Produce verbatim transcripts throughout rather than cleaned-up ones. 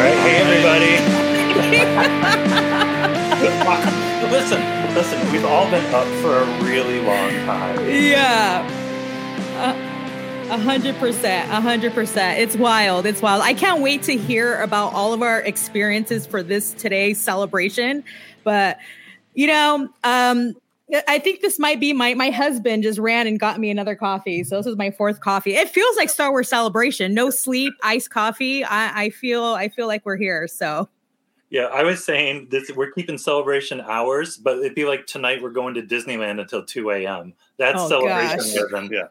right, hey everybody. Listen, listen, we've all been up for a really long time. Yeah. Uh- A hundred percent, a hundred percent. It's wild. It's wild. I can't wait to hear about all of our experiences for this today's celebration. But, you know, um, I think this might be my, my husband just ran and got me another coffee. So this is my fourth coffee. It feels like Star Wars celebration, no sleep, iced coffee. I, I feel, I feel like we're here. So. Yeah, I was saying this. We're keeping celebration hours, but it'd be like tonight we're going to Disneyland until two a.m. That's oh, celebration. Yeah.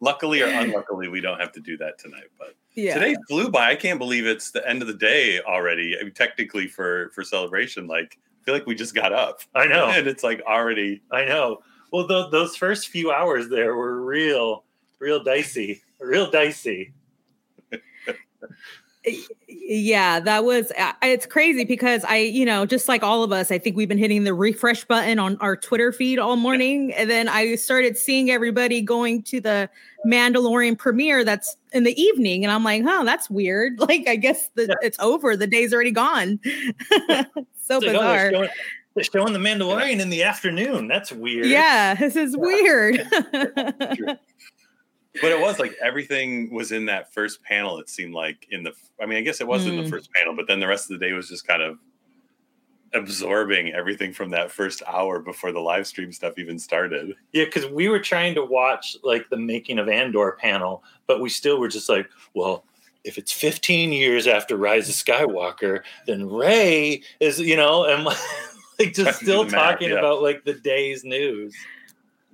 Luckily or unluckily, we don't have to do that tonight. But yeah. Today flew by. I can't believe it's the end of the day already. I mean, technically, for for celebration, like I feel like we just got up. I know, and it's like already. I know. Well, th- those first few hours there were real, real dicey, real dicey. Yeah, that was, it's crazy because I, you know, just like all of us, I think we've been hitting the refresh button on our Twitter feed all morning. And then I started seeing everybody going to the Mandalorian premiere that's in the evening. And I'm like, huh, that's weird. Like, I guess the, yeah. It's over. The day's already gone. So like, bizarre. Oh, they're showing, they're showing the Mandalorian in the afternoon. That's weird. Yeah, this is weird. But it was like everything was in that first panel. It seemed like in the, I mean, I guess it was mm. in the first panel, but then the rest of the day was just kind of absorbing everything from that first hour before the live stream stuff even started. Yeah. Cause we were trying to watch like the making of Andor panel, but we still were just like, well, if it's fifteen years after Rise of Skywalker, then Rey is, you know, and like just still talking map, yeah. about like the day's news.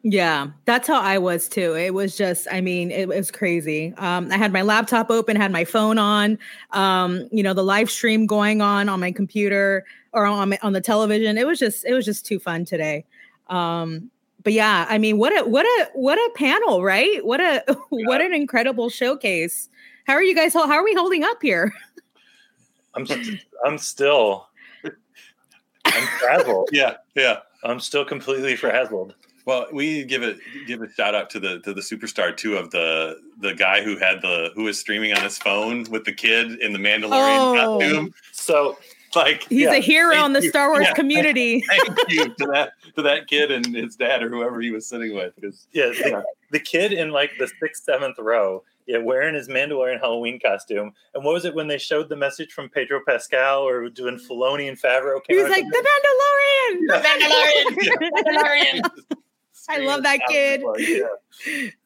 Yeah, that's how I was too. It was just, I mean, it was crazy. Um, I had my laptop open, had my phone on, um, you know, the live stream going on on my computer or on my, on the television. It was just, it was just too fun today. Um, but yeah, I mean, what a, what a, what a panel, right? What a, yeah. What an incredible showcase. How are you guys, how are we holding up here? I'm, st- I'm still, I'm frazzled. Yeah, yeah. I'm still completely frazzled. Well, we give it give a shout out to the to the superstar too of the the guy who had the who was streaming on his phone with the kid in the Mandalorian oh. costume. So like he's yeah, a hero in the you. Star Wars yeah. community. Thank you to that to that kid and his dad or whoever he was sitting with. Yeah, yeah, the kid in like the sixth, seventh row, yeah, wearing his Mandalorian Halloween costume. And what was it when they showed the message from Pedro Pascal or doing Filoni and Favreau? He was like the Mandalorian, yeah. the Mandalorian, Mandalorian. Yeah. I love that kid.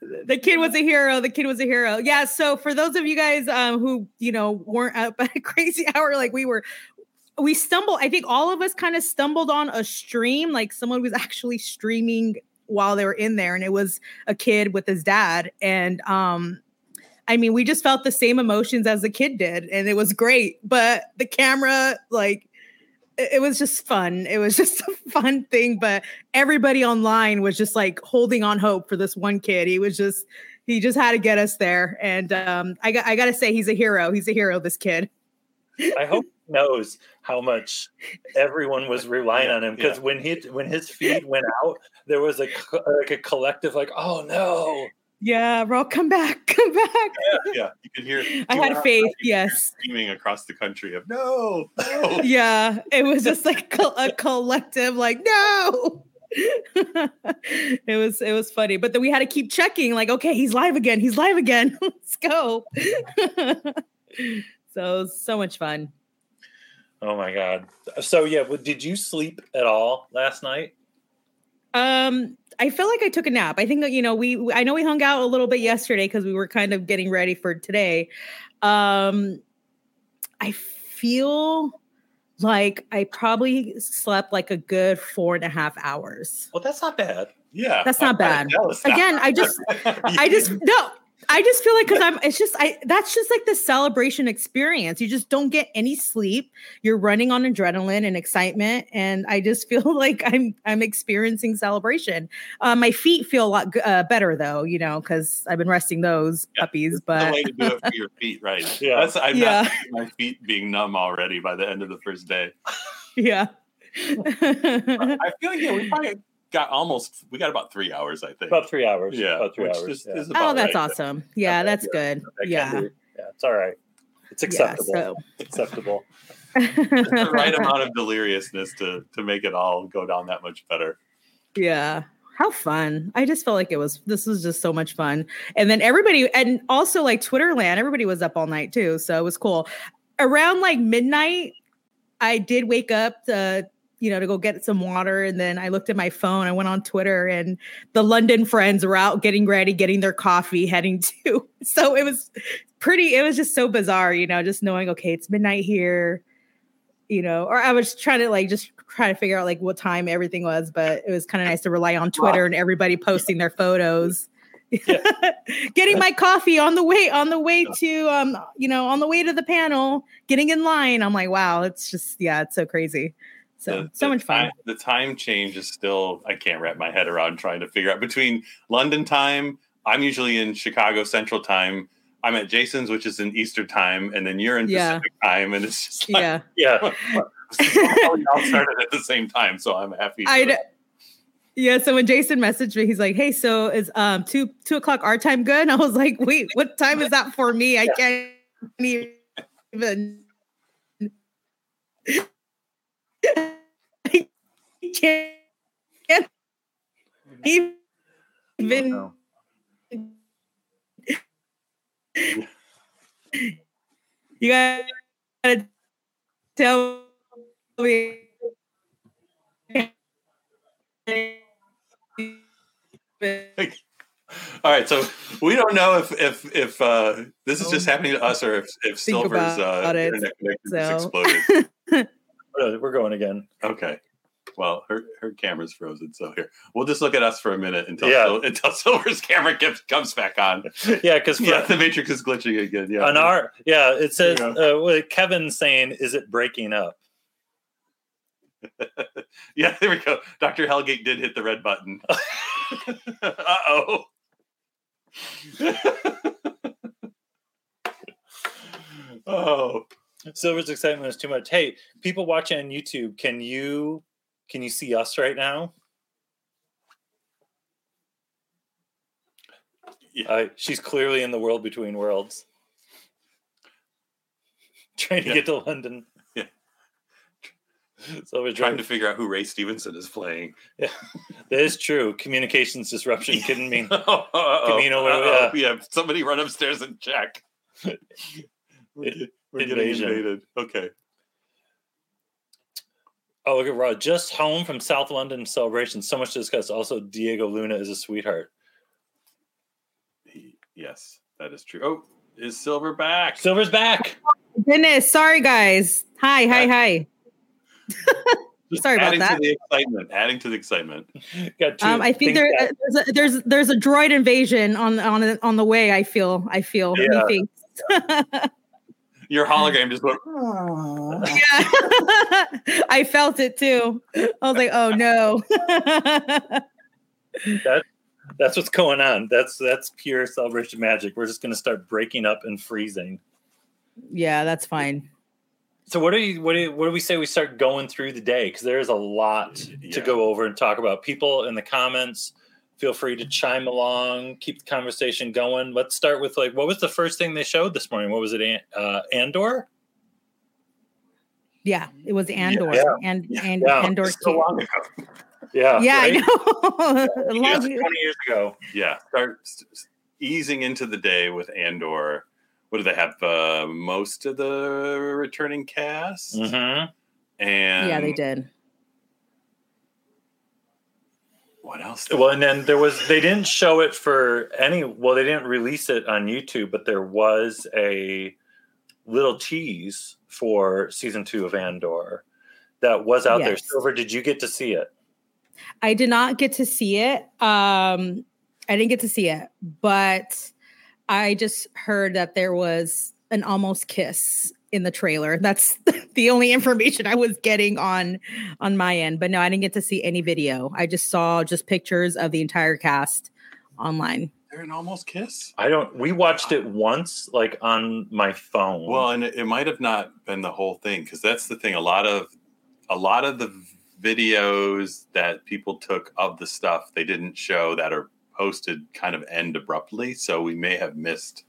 The kid was a hero. The kid was a hero. Yeah. So for those of you guys um, who, you know, weren't up at a crazy hour, like we were, we stumbled. I think all of us kind of stumbled on a stream. Like someone was actually streaming while they were in there. And it was a kid with his dad. And um, I mean, we just felt the same emotions as the kid did. And it was great. But the camera, like, it was just fun. It was just a fun thing, but everybody online was just like holding on hope for this one kid. He was just, he just had to get us there. And um, I got, I got to say, he's a hero. He's a hero, this kid. I hope he knows how much everyone was relying on him. Cause yeah. when he, when his feed went out, there was a, like a collective, like, oh no. Yeah, bro, come back, come back. Yeah, yeah. You could hear. I had faith, yes. Screaming across the country of no, no. Yeah, it was just like a collective, like no. It was, it was funny, but then we had to keep checking, like, okay, he's live again, he's live again. Let's go. so so much fun. Oh my God. So yeah, did you sleep at all last night? Um. I feel like I took a nap. I think, you know, we, I know we hung out a little bit yesterday because we were kind of getting ready for today. Um, I feel like I probably slept like a good four and a half hours. Well, that's not bad. Yeah. That's not bad. Again, I just, I just, no, I just feel like, cause I'm, it's just, I, that's just like the celebration experience. You just don't get any sleep. You're running on adrenaline and excitement. And I just feel like I'm, I'm experiencing celebration. Uh, my feet feel a lot uh, better though, you know, cause I've been resting those yeah, puppies, but the way to do it for your feet, right? Yeah. That's, I'm yeah. not my feet being numb already by the end of the first day. Yeah. I feel like yeah, we probably Got almost, we got about three hours, I think. About three hours. Yeah. About three hours. Is, yeah. Is about oh, that's right. awesome. Yeah, yeah, that's good. Yeah. Be, yeah. It's all right. It's acceptable. Yeah, so. Acceptable. It's the right amount of deliriousness to to make it all go down that much better. Yeah. How fun. I just felt like it was, this was just so much fun. And then everybody, and also like Twitter land, everybody was up all night too. So it was cool. Around like midnight, I did wake up to, you know, to go get some water. And then I looked at my phone. I went on Twitter and the London friends were out getting ready, getting their coffee, heading to. So it was pretty, it was just so bizarre, you know, just knowing, okay, it's midnight here, you know, or I was trying to like, just try to figure out like what time everything was, but it was kind of nice to rely on Twitter wow. and everybody posting their photos, yeah. getting my coffee on the way, on the way yeah. to, um, you know, on the way to the panel, getting in line. I'm like, wow, it's just, yeah, it's so crazy. So, the, so much fun. Time, the time change is still, I can't wrap my head around trying to figure out between London time. I'm usually in Chicago Central time. I'm at Jason's, which is in Eastern time. And then you're in yeah. Pacific time. And it's just like, yeah. yeah. Y'all started at the same time, so I'm happy. I yeah. So when Jason messaged me, he's like, "Hey, so is um two two o'clock our time good?" And I was like, "Wait, what time is that for me? I yeah. can't even. I can't, can't even." Oh, no. You gotta tell. We all right, so we don't know if if if uh this is just happening to us or if, if Silver's uh internet connection so. Exploded. We're going again. Okay, well her her camera's frozen, so here we'll just look at us for a minute until yeah. Sil- until Silver's camera gets, comes back on. Yeah, because yeah, the Matrix is glitching again. Yeah, on our yeah it says uh, what Kevin's saying, is it breaking up? Yeah, there we go. Doctor Hellgate did hit the red button. Uh-oh. Oh. Silver's excitement is too much. Hey, people watching on YouTube, can you can you see us right now? Yeah. Uh, she's clearly in the world between worlds. Trying to yeah. get to London. So we're trying to figure out who Ray Stevenson is playing. Yeah, that is true. Communications disruption. Kidding me? Oh, uh, yeah. Somebody run upstairs and check. we're we're getting invaded. Okay. Oh, look at Rod. Just home from South London celebration. So much to discuss. Also, Diego Luna is a sweetheart. He, yes, that is true. Oh, is Silver back? Silver's back. Oh, goodness. Sorry, guys. Hi, hi, hi. Sorry about that. Adding to the excitement. Adding to the excitement. Got two um, I think there, that... there's, a, there's there's a droid invasion on on a, on the way. I feel I feel. Yeah. He thinks. Yeah. Your hologram just went. Aww. Yeah, I felt it too. I was like, oh no. that, that's what's going on. That's that's pure celebration magic. We're just going to start breaking up and freezing. Yeah, that's fine. So what do you what do what do we say we start going through the day? Because there's a lot yeah. to go over and talk about. People in the comments, feel free to chime along, keep the conversation going. Let's start with like, what was the first thing they showed this morning? What was it? Uh, Andor. Yeah, it was Andor. Yeah. And, yeah. and yeah. Andor. It's so long ago. Yeah. Yeah, right? I know. Yeah, long twenty years ago. Yeah. Start easing into the day with Andor. What do they have? Uh, most of the returning cast, mm-hmm. and yeah, they did. What else? Well, and then there was they didn't show it for any. Well, they didn't release it on YouTube, but there was a little tease for season two of Andor that was out yes. there. Silver, did you get to see it? I did not get to see it. Um, I didn't get to see it, but. I just heard that there was an almost kiss in the trailer. That's the only information I was getting on on my end. But no, I didn't get to see any video. I just saw just pictures of the entire cast online. They're an almost kiss? I don't. We watched it once, like on my phone. Well, and it, it might have not been the whole thing because that's the thing. A lot of a lot of the videos that people took of the stuff they didn't show that are. Posted kind of end abruptly, so we may have missed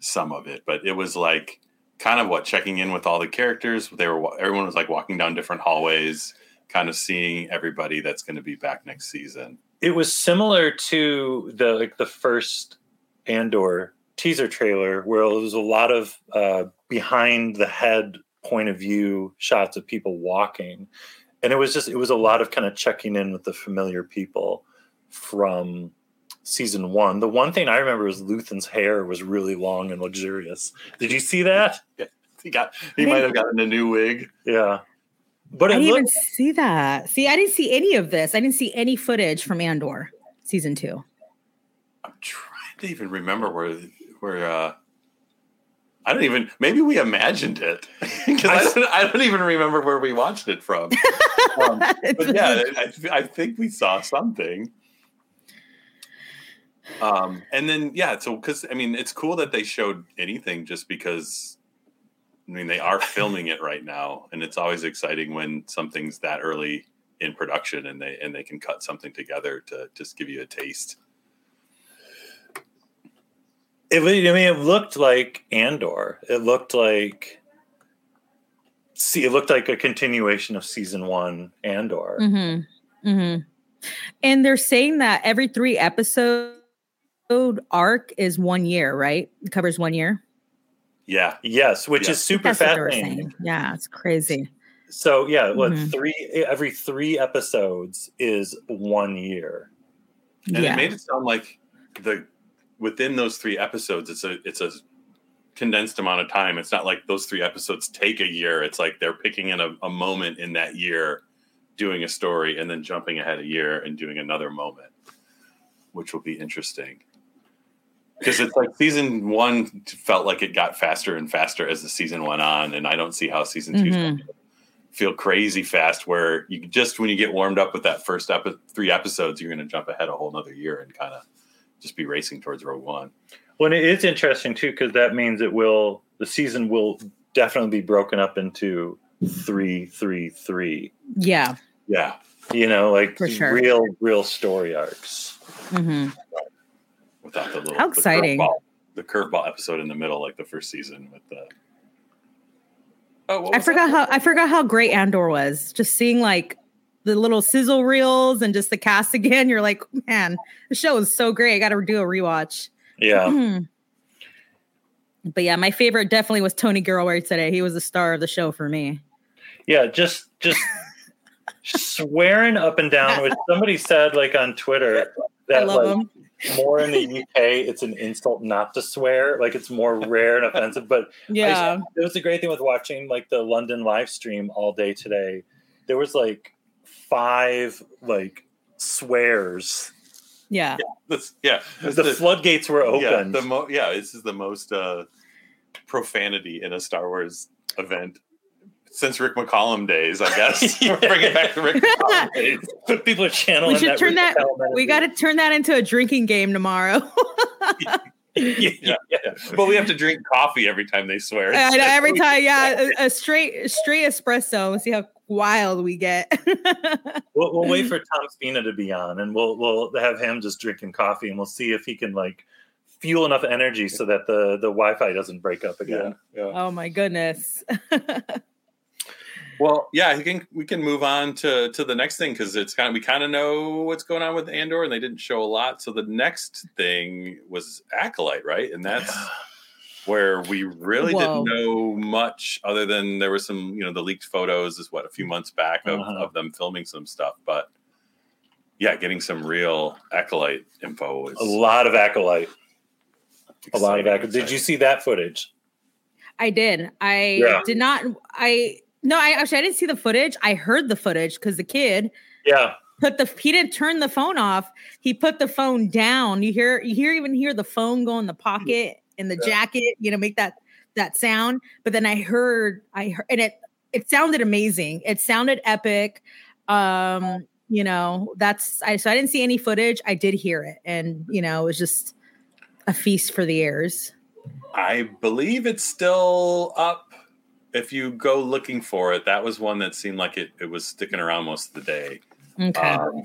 some of it, but it was like kind of what checking in with all the characters. They were everyone was like walking down different hallways, kind of seeing everybody that's going to be back next season. It was similar to the like the first Andor teaser trailer, where it was a lot of uh, behind the head point of view shots of people walking, and it was just it was a lot of kind of checking in with the familiar people from season one. The one thing I remember was Luthen's hair was really long and luxurious. Did you see that? Yeah. He got he might have gotten a new wig. Yeah. But I didn't looked, even see that. See, I didn't see any of this. I didn't see any footage from Andor season two. I'm trying to even remember where where uh, I don't even. Maybe we imagined it because I, I, I don't even remember where we watched it from. um, but yeah, I, I think we saw something. Um, and then yeah, so because I mean, it's cool that they showed anything just because. I mean, they are filming it right now, and it's always exciting when something's that early in production and they and they can cut something together to just give you a taste. It, I mean, it looked like Andor. It looked like see, it looked like a continuation of season one Andor. Mm-hmm. Mm-hmm. And they're saying that every three episode arc is one year, right? It covers one year. Yeah. Yes, which yeah. is super That's fascinating. Yeah, it's crazy. So yeah, what mm-hmm. three every three episodes is one year, and yeah. it made it sound like the within those three episodes, it's a it's a condensed amount of time. It's not like those three episodes take a year. It's like they're picking in a, a moment in that year, doing a story, and then jumping ahead a year and doing another moment, which will be interesting. Because it's like season one felt like it got faster and faster as the season went on. And I don't see how season two mm-hmm. feel crazy fast where you just when you get warmed up with that first epi- three episodes, you're going to jump ahead a whole nother year and kind of just be racing towards row one. Well, and it is interesting, too, because that means it will the season will definitely be broken up into three, three, three. Yeah. Yeah. You know, like sure. real, real story arcs. Mm-hmm. Without the little How exciting. The curveball, the curveball episode in the middle, like the first season with the. Oh, I forgot that? how I forgot how great Andor was. Just seeing like the little sizzle reels and just the cast again, you're like, man, the show is so great. I got to do a rewatch. Yeah. Mm-hmm. But yeah, my favorite definitely was Tony Gilroy today. He was the star of the show for me. Yeah, just just swearing up and down, which somebody said like on Twitter that I love like. Him. More in the U K, it's an insult not to swear. Like, it's more rare and offensive. But yeah, it was a great thing with watching, like, the London live stream all day today. There was, like, five, like, swears. Yeah. Yeah. This, yeah. This the, the floodgates were open. Yeah, mo- yeah, this is the most uh, profanity in a Star Wars event. Since Rick McCallum days, I guess. We're bringing back the Rick McCallum days. People are channeling we should that. Turn that we got to turn that into a drinking game tomorrow. yeah, yeah, yeah. But we have to drink coffee every time they swear. I know, every time, yeah. A, a straight straight espresso. We'll see how wild we get. we'll, we'll wait for Tom Spina to be on, and we'll we'll have him just drinking coffee, and we'll see if he can, like, fuel enough energy so that the, the Wi-Fi doesn't break up again. Yeah, yeah. Oh, my goodness. Well, yeah, we can we can move on to, to the next thing because it's kind of we kind of know what's going on with Andor, and they didn't show a lot. So the next thing was Acolyte, right? And that's where we really Whoa. didn't know much, other than there were some, you know, the leaked photos is what a few months back of, uh-huh. of them filming some stuff. But yeah, getting some real Acolyte info is a lot of Acolyte. Exciting. A lot of Acolyte. Did you see that footage? I did. I yeah. did not. I. No, I actually I didn't see the footage. I heard the footage because the kid, yeah, put the he didn't turn the phone off. He put the phone down. You hear you hear even hear the phone go in the pocket in the yeah. jacket. You know, make that that sound. But then I heard I heard, and it it sounded amazing. It sounded epic. Um, you know, that's I so I didn't see any footage. I did hear it, and you know, it was just a feast for the ears. I believe it's still up. If you go looking for it, that was one that seemed like it, it was sticking around most of the day. Okay. Um,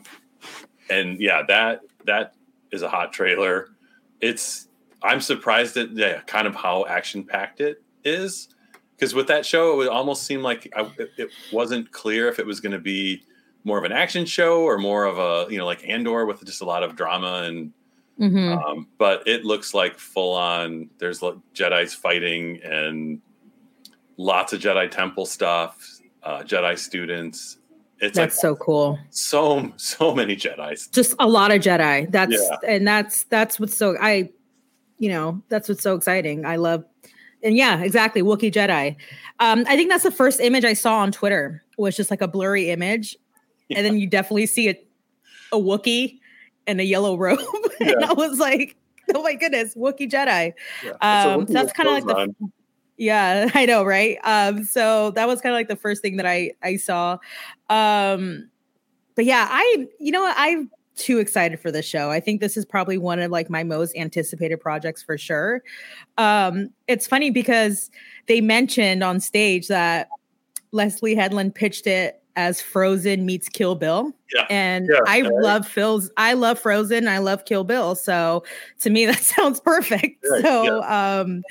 and yeah, that that is a hot trailer. It's I'm surprised at yeah, kind of how action packed it is. Because with that show, it would almost seem like I, it wasn't clear if it was going to be more of an action show or more of a, you know, like Andor with just a lot of drama. And mm-hmm. um, but it looks like full on. There's like Jedis fighting and lots of Jedi temple stuff, uh, Jedi students. It's that's like, so cool. So, so many Jedis. Just a lot of Jedi. That's yeah. and that's that's what's so I, you know, that's what's so exciting. I love. And yeah, exactly. Wookiee Jedi. Um, I think that's the first image I saw on Twitter was just like a blurry image. Yeah. And then you definitely see a, a Wookiee and a yellow robe. Yeah. And I was like, oh my goodness, Wookiee Jedi. Yeah. Um, Wookiee so that's kind of like the, on. yeah, I know. Right. Um, so that was kind of like the first thing that I, I saw. Um, but yeah, I, you know what? I'm too excited for this show. I think this is probably one of like my most anticipated projects for sure. Um, it's funny because they mentioned on stage that Leslie Headland pitched it as Frozen meets Kill Bill. Yeah. And yeah. I right. love Phil's, I love Frozen. I love Kill Bill. So to me, that sounds perfect. Right. So, yeah. um,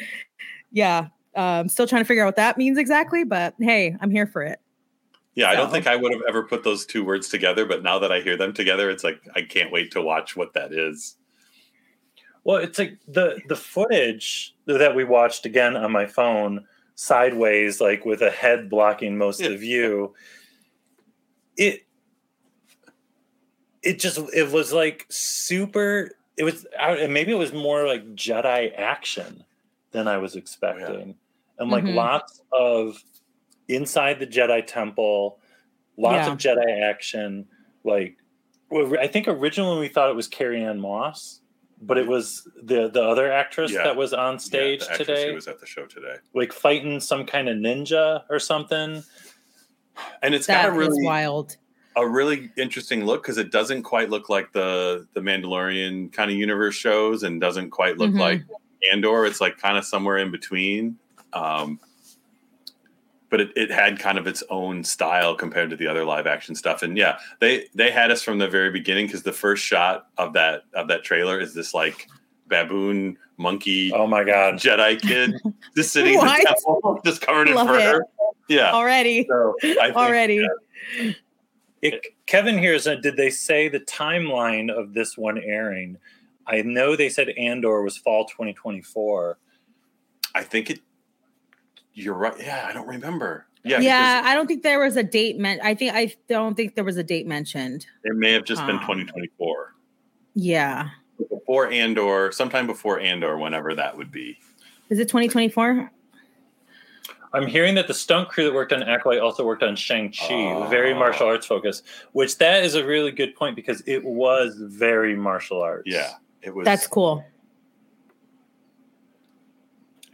yeah, um, still trying to figure out what that means exactly, but hey, I'm here for it. Yeah, I don't think I would have ever put those two words together, but now that I hear them together, it's like, I can't wait to watch what that is. Well, it's like the, the footage that we watched again on my phone sideways, like with a head blocking most yeah. of the view. It, it just, it was like super, it was, maybe it was more like Jedi action than I was expecting. Yeah. And like mm-hmm. lots of, inside the Jedi temple, lots yeah. of Jedi action. Like, I think originally we thought it was Carrie Ann Moss, but it was the the other actress yeah. that was on stage yeah, the actress today. Who was at the show today, like fighting some kind of ninja or something. And it's that got a really wild, a really interesting look because it doesn't quite look like the the Mandalorian kind of universe shows, and doesn't quite look mm-hmm. like Andor. It's like kind of somewhere in between. Um, But it, it had kind of its own style compared to the other live action stuff. And yeah, they, they had us from the very beginning because the first shot of that of that trailer is this like baboon monkey oh my god Jedi kid just sitting in the temple just covered in fur. Yeah. Already. So I think, Already. Yeah. It, Kevin here is did they say the timeline of this one airing? I know they said Andor was fall twenty twenty-four. I think it You're right. Yeah, I don't remember. Yeah, yeah. I don't think there was a date meant. I think I don't think there was a date mentioned. It may have just um, been twenty twenty-four. Yeah. Before Andor, sometime before Andor, whenever that would be. Is it twenty twenty-four? I'm hearing that the stunt crew that worked on Acolyte also worked on Shang-Chi, oh. very martial arts focused, which that is a really good point because it was very martial arts. Yeah, it was. That's cool.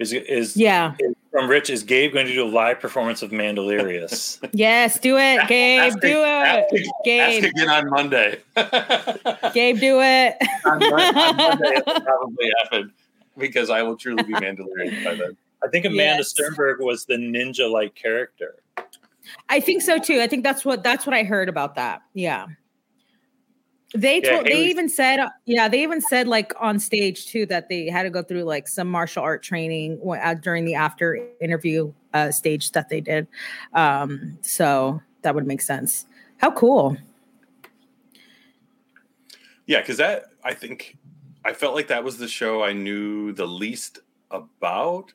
Is is yeah. Is, From Rich, is Gabe going to do a live performance of Mandalorian? Yes, do it, Gabe. Ask, do ask, it, ask, Gabe. Ask again on Monday. Gabe, do it. on, on Monday, it will probably happen because I will truly be Mandalorian by then. I think Amanda yes. Sternberg was the ninja-like character. I think so too. I think that's what that's what I heard about that. Yeah, they yeah, told. Haley. They even said. Yeah, they even said like on stage too that they had to go through like some martial art training during the after interview uh, stage that they did. Um, so that would make sense. How cool! Yeah, because that I think I felt like that was the show I knew the least about,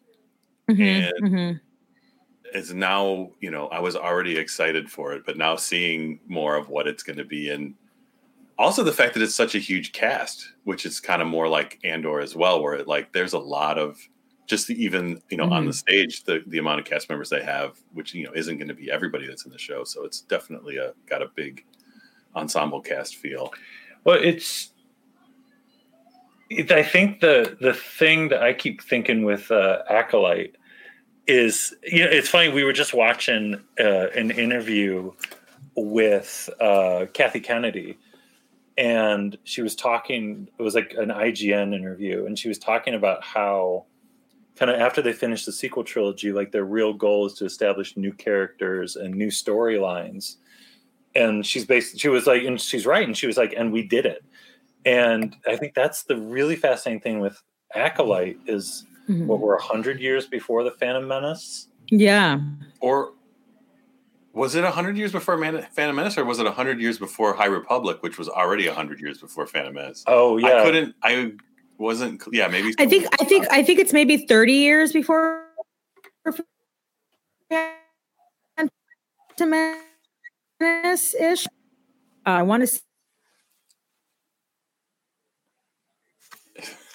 mm-hmm, and mm-hmm. is now you know I was already excited for it, but now seeing more of what it's going to be in. Also, the fact that it's such a huge cast, which is kind of more like Andor as well, where it, like there's a lot of just the, even you know mm-hmm. on the stage the, the amount of cast members they have, which you know isn't going to be everybody that's in the show. So it's definitely a got a big ensemble cast feel. Well, it's, it's I think the the thing that I keep thinking with uh, Acolyte is you know it's funny we were just watching uh, an interview with uh, Kathy Kennedy. And she was talking, it was like an I G N interview, and she was talking about how kind of after they finished the sequel trilogy, like their real goal is to establish new characters and new storylines. And she's basically, she was like, and she's right. And she was like, and we did it. And I think that's the really fascinating thing with Acolyte is mm-hmm. what we're a hundred years before the Phantom Menace. Yeah. Or was it one hundred years before Man- Phantom Menace, or was it one hundred years before High Republic, which was already one hundred years before Phantom Menace? Oh, yeah. I couldn't, I wasn't, yeah, maybe. I think, I think, I think it's maybe thirty years before Phantom Menace-ish. Uh, I want to see.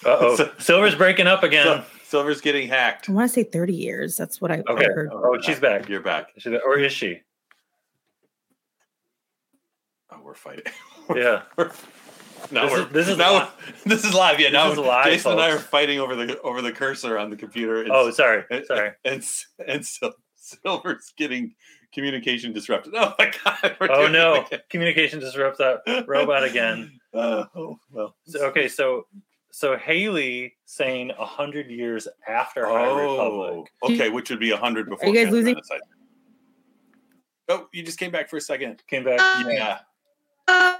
Uh-oh. So, Silver's breaking up again. So, Silver's getting hacked. I want to say thirty years. That's what I, okay. I heard. Oh, oh, she's back. You're back. She's, or is she? Oh, we're fighting. We're, yeah. We're, now this, we're, is, this is now li- this is live. Yeah. Now live, Jason folks. And I are fighting over the over the cursor on the computer. And, oh, sorry. And, sorry. And and, and so, Silver's getting communication disrupted. Oh my God. Oh no! Communication disrupts that robot again. Uh, oh well. So, okay, so. So Haley saying a hundred years after High oh, Republic. Okay, which would be a hundred before. Are you guys losing? Oh, you just came back for a second. Came back. Yeah.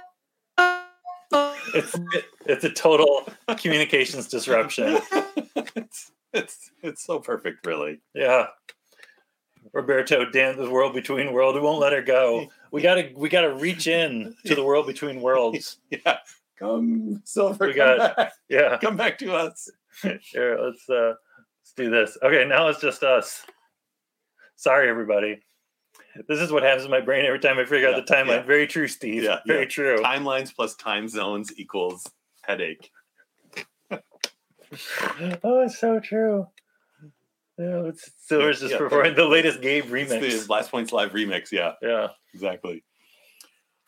It's it, it's a total communications disruption. it's, it's it's so perfect, really. Yeah. Roberto damned the world between worlds. We won't let her go. We gotta we gotta reach in to the world between worlds. Yeah. Come, Silver, we come got, back. Yeah. Come back to us. Here, let's uh, let's do this. Okay, now it's just us. Sorry, everybody. This is what happens in my brain every time I figure yeah, out the timeline. Yeah. Very true, Steve. Yeah, Very yeah. true. Timelines plus time zones equals headache. Oh, it's so true. Yeah, it's, Silver's just yeah, performing the latest Gabe remix. It's the Last Points Live remix, yeah. Yeah. Exactly.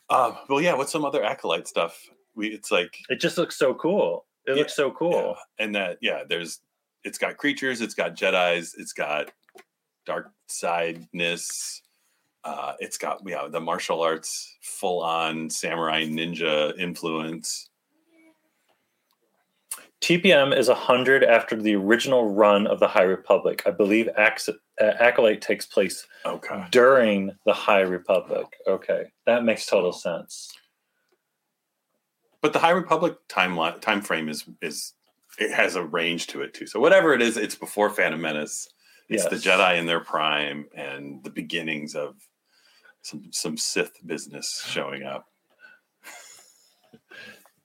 Um, well, yeah, what's some other Acolyte stuff? We, it's like it just looks so cool. It yeah, looks so cool, yeah. And that yeah, there's it's got creatures, it's got Jedis, it's got dark sideness, uh, it's got yeah the martial arts full on samurai ninja influence. T P M is a hundred after the original run of the High Republic. I believe Ac- uh, Acolyte takes place okay. during the High Republic. Okay, that makes total sense. But the High Republic timeline time frame is is it has a range to it too. So whatever it is, it's before Phantom Menace. It's yes. the Jedi in their prime and the beginnings of some some Sith business showing up.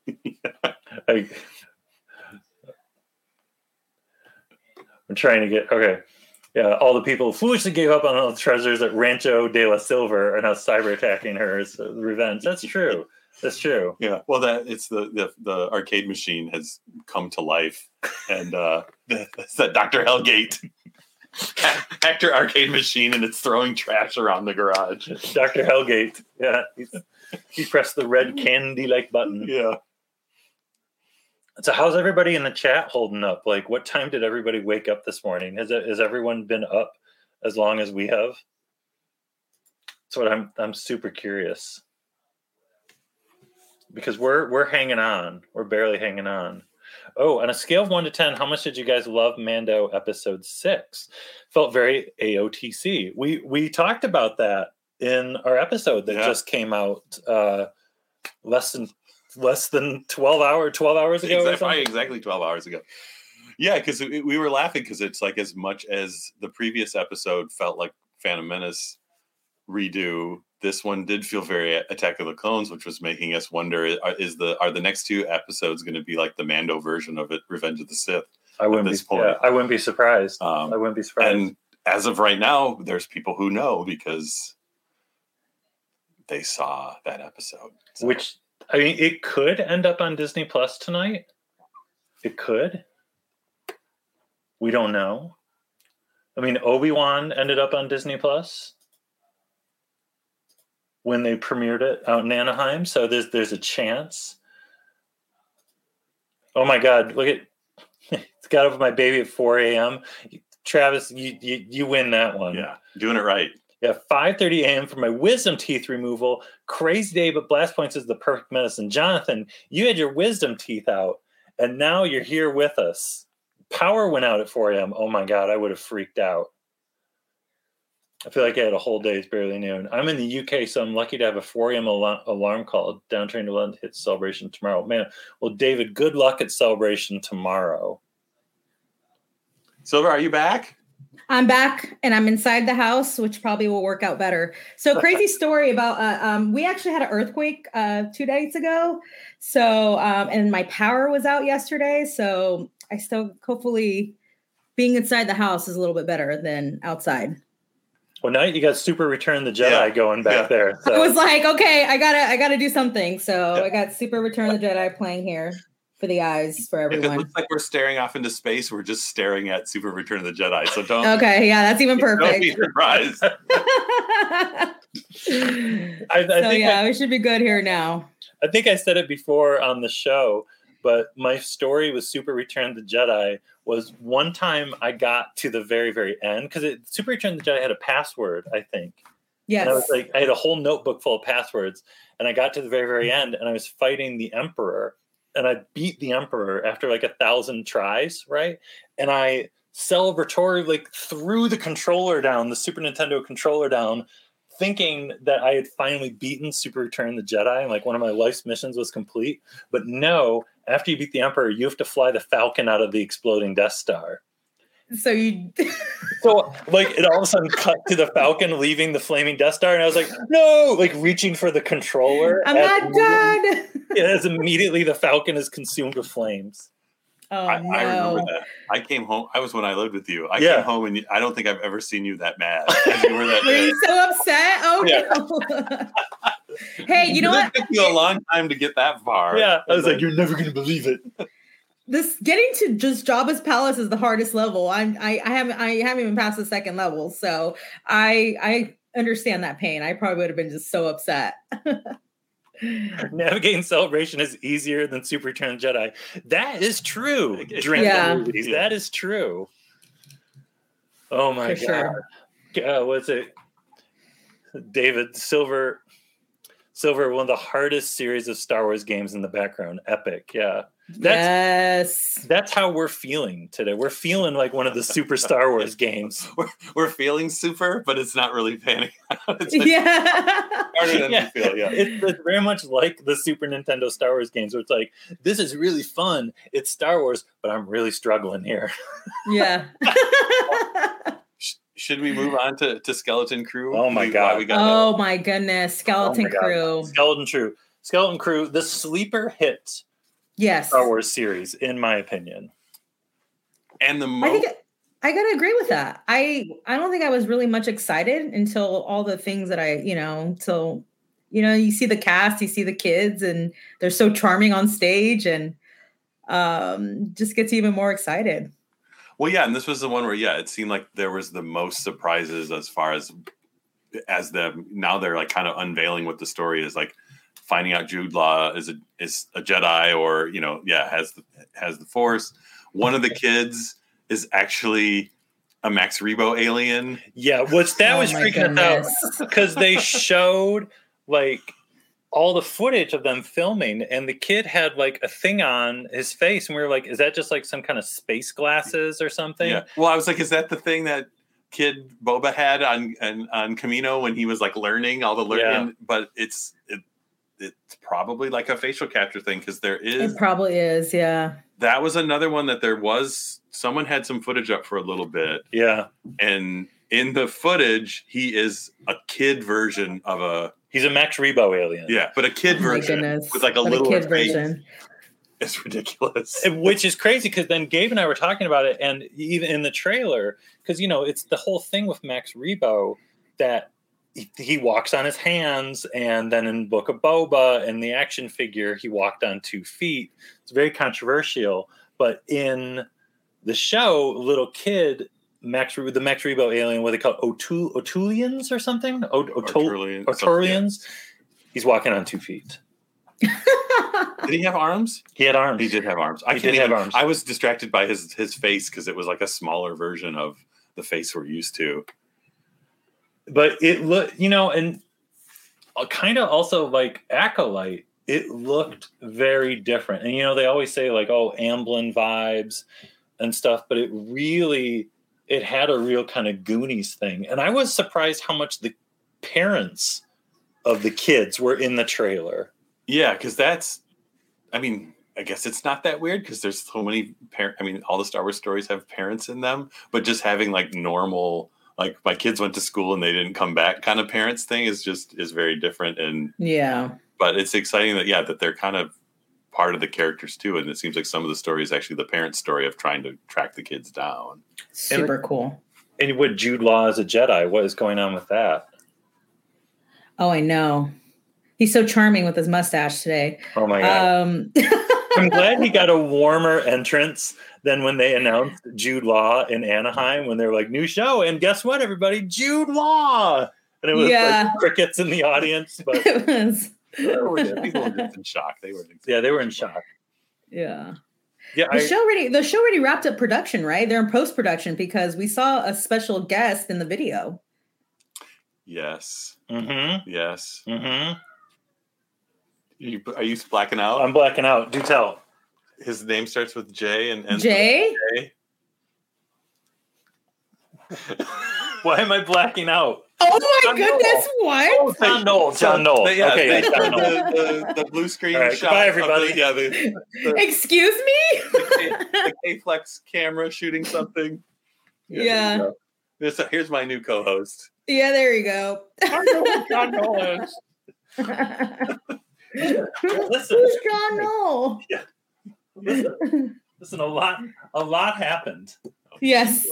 yeah. I, I'm trying to get okay. Yeah, all the people foolishly gave up on all the treasures at Rancho de la Silver are now cyber attacking her as revenge. That's true. That's true. Yeah. Well, that it's the, the the arcade machine has come to life, and uh, that's that Doctor Hellgate actor arcade machine, and it's throwing trash around the garage. Doctor Hellgate. Yeah. He's, he pressed the red candy like button. Yeah. So, how's everybody in the chat holding up? Like, what time did everybody wake up this morning? Has has everyone been up as long as we have? That's what I'm. I'm super curious. Because we're we're hanging on. We're barely hanging on. Oh, on a scale of one to ten, how much did you guys love Mando episode six? Felt very A O T C. We we talked about that in our episode that yeah. just came out uh, less than less than twelve hour twelve hours ago. Exactly, probably exactly twelve hours ago. Yeah, because we were laughing because it's like as much as the previous episode felt like Phantom Menace redo. This one did feel very Attack of the Clones, which was making us wonder: are, is the are the next two episodes going to be like the Mando version of it, Revenge of the Sith? I wouldn't at this be. Point. Yeah, I wouldn't be surprised. Um, I wouldn't be surprised. And as of right now, there's people who know because they saw that episode. So. Which I mean, it could end up on Disney Plus tonight. It could. We don't know. I mean, Obi-Wan ended up on Disney Plus. When they premiered it out in Anaheim, so there's there's a chance. Oh my God! Look at it's got over my baby at four a.m. Travis, you, you you win that one. Yeah, doing it right. Yeah, five thirty a.m. for my wisdom teeth removal. Crazy day, but Blast Points is the perfect medicine. Jonathan, you had your wisdom teeth out, and now you're here with us. Power went out at four a.m. Oh my God, I would have freaked out. I feel like I had a whole day. It's barely noon. I'm in the U K, so I'm lucky to have a four a.m. alarm, alarm call. Downtrain to London hits Celebration tomorrow. Man, well, David, good luck at Celebration tomorrow. Silver, are you back? I'm back and I'm inside the house, which probably will work out better. So crazy story about, uh, um, we actually had an earthquake uh, two nights ago. So, um, and my power was out yesterday. So I still, hopefully being inside the house is a little bit better than outside. Well, now you got Super Return of the Jedi yeah. going back yeah. there. So. I was like, okay, I gotta, I gotta do something. So yeah. I got Super Return of the Jedi playing here. For the eyes, for everyone. If it looks like we're staring off into space, we're just staring at Super Return of the Jedi. So don't. Okay, yeah, that's even perfect. Don't be surprised. I, I so think yeah, I, we should be good here now. I think I said it before on the show, but my story with Super Return of the Jedi was one time I got to the very, very end because Super Return of the Jedi had a password, I think. Yes. And I was like, I had a whole notebook full of passwords, and I got to the very, very end, and I was fighting the Emperor. And I beat the Emperor after like a thousand tries, right? And I celebratorily like threw the controller down, the Super Nintendo controller down, thinking that I had finally beaten Super Return of the Jedi and like one of my life's missions was complete. But no, after you beat the Emperor, you have to fly the Falcon out of the exploding Death Star. So you so like it all of a sudden cut to the Falcon leaving the flaming Death Star, and I was like, no, like reaching for the controller. I'm not done. As immediately the Falcon is consumed with flames. Oh, I, no. I remember that. I came home. I was when I lived with you. I yeah. came home, and I don't think I've ever seen you that mad. You were that were mad. You so upset? Oh, yeah. No. Hey, you know what? It took you a long time to get that far. Yeah, I was like, like you're never going to believe it. This getting to just Jabba's palace is the hardest level. I'm, I I haven't I haven't even passed the second level, so I I understand that pain. I probably would have been just so upset. Navigating Celebration is easier than Super Return of the Jedi. That is true. Yeah. Movies. That is true. Oh my For god! Sure. Uh, what's it? David Silver, Silver, one of the hardest series of Star Wars games in the background. Epic, yeah. That's, yes, that's how we're feeling today. We're feeling like one of the Super Star Wars games. We're, we're feeling super, but it's not really panning out. It's like, yeah, harder than yeah. we feel. Yeah, it's, it's very much like the Super Nintendo Star Wars games, where it's like this is really fun. It's Star Wars, but I'm really struggling here. Yeah. Should we move on to, to Skeleton Crew? Oh my god! Why we got oh that? my goodness, Skeleton oh my Crew. God. Skeleton Crew. Skeleton Crew. The sleeper hit. Yes, Star Wars series, in my opinion, and the most. I think I, I gotta agree with that. I I don't think I was really much excited until all the things that I you know till you know you see the cast, you see the kids, and they're so charming on stage, and um, just gets even more excited. Well, yeah, and this was the one where yeah, it seemed like there was the most surprises as far as as the now they're like kind of unveiling what the story is like. Finding out Jude Law is a is a Jedi, or you know, yeah, has the has the Force. One of the kids is actually a Max Rebo alien. Yeah, which that oh was freaking out because they showed like all the footage of them filming, and the kid had like a thing on his face, and we were like, "Is that just like some kind of space glasses or something?" Yeah. Well, I was like, "Is that the thing that kid Boba had on on, on Kamino when he was like learning all the learning?" Yeah. But it's. It, It's probably like a facial capture thing because there is. It probably is, yeah. That was another one that there was. Someone had some footage up for a little bit. Yeah. And in the footage, he is a kid version of a. He's a Max Rebo alien. Yeah, but a kid version. Oh with like a but little a kid face. Version. It's ridiculous. Which is crazy because then Gabe and I were talking about it, and even in the trailer, because, you know, it's the whole thing with Max Rebo that. He, he walks on his hands, and then in Book of Boba and the action figure, he walked on two feet. It's very controversial, but in the show, little kid Max, the Max Rebo alien, what they call O'Toole, O'Tooleans or something, o, O'Tooleans. O'Tooleans. He's walking on two feet. Did he have arms? He had arms. He did have arms. I he did even, have arms. I was distracted by his his face because it was like a smaller version of the face we're used to. But it looked, you know, and kind of also like Acolyte, it looked very different. And, you know, they always say like, oh, Amblin vibes and stuff. But it really, it had a real kind of Goonies thing. And I was surprised how much the parents of the kids were in the trailer. Yeah, because that's, I mean, I guess it's not that weird because there's so many parent. I mean, all the Star Wars stories have parents in them, but just having like normal, like my kids went to school and they didn't come back kind of parents thing is just is very different. And yeah, but it's exciting that, yeah, that they're kind of part of the characters too. And it seems like some of the story is actually the parent's story of trying to track the kids down. Super and, cool. And with Jude Law as a Jedi, what is going on with that? Oh, I know. He's so charming with his mustache today. Oh my God. Um, I'm glad he got a warmer entrance than when they announced Jude Law in Anaheim when they were like, new show. And guess what, everybody? Jude Law. And it was yeah. like crickets in the audience. But it was. People were just in shock. They were. Yeah, they were in shock. Yeah. Yeah. The I, show already. The show already wrapped up production, right? They're in post-production because we saw a special guest in the video. Yes. Mm-hmm. Yes. Mm-hmm. You, are you blacking out? I'm blacking out. Do tell. His name starts with J and ends J? With J. Why am I blacking out? Oh my John goodness! Noel. What? Oh, John Knoll. John Knoll. So, yeah, okay, they, John the, the, the blue screen right, shot. Bye, everybody. The, yeah, the, the, Excuse me. The K-Flex camera shooting something. Yeah. yeah. This uh, here's my new co-host. Yeah, there you go. I know who John Knoll is. Listen, who's John Knoll? Yeah. Listen, listen, a lot, a lot happened. Yes.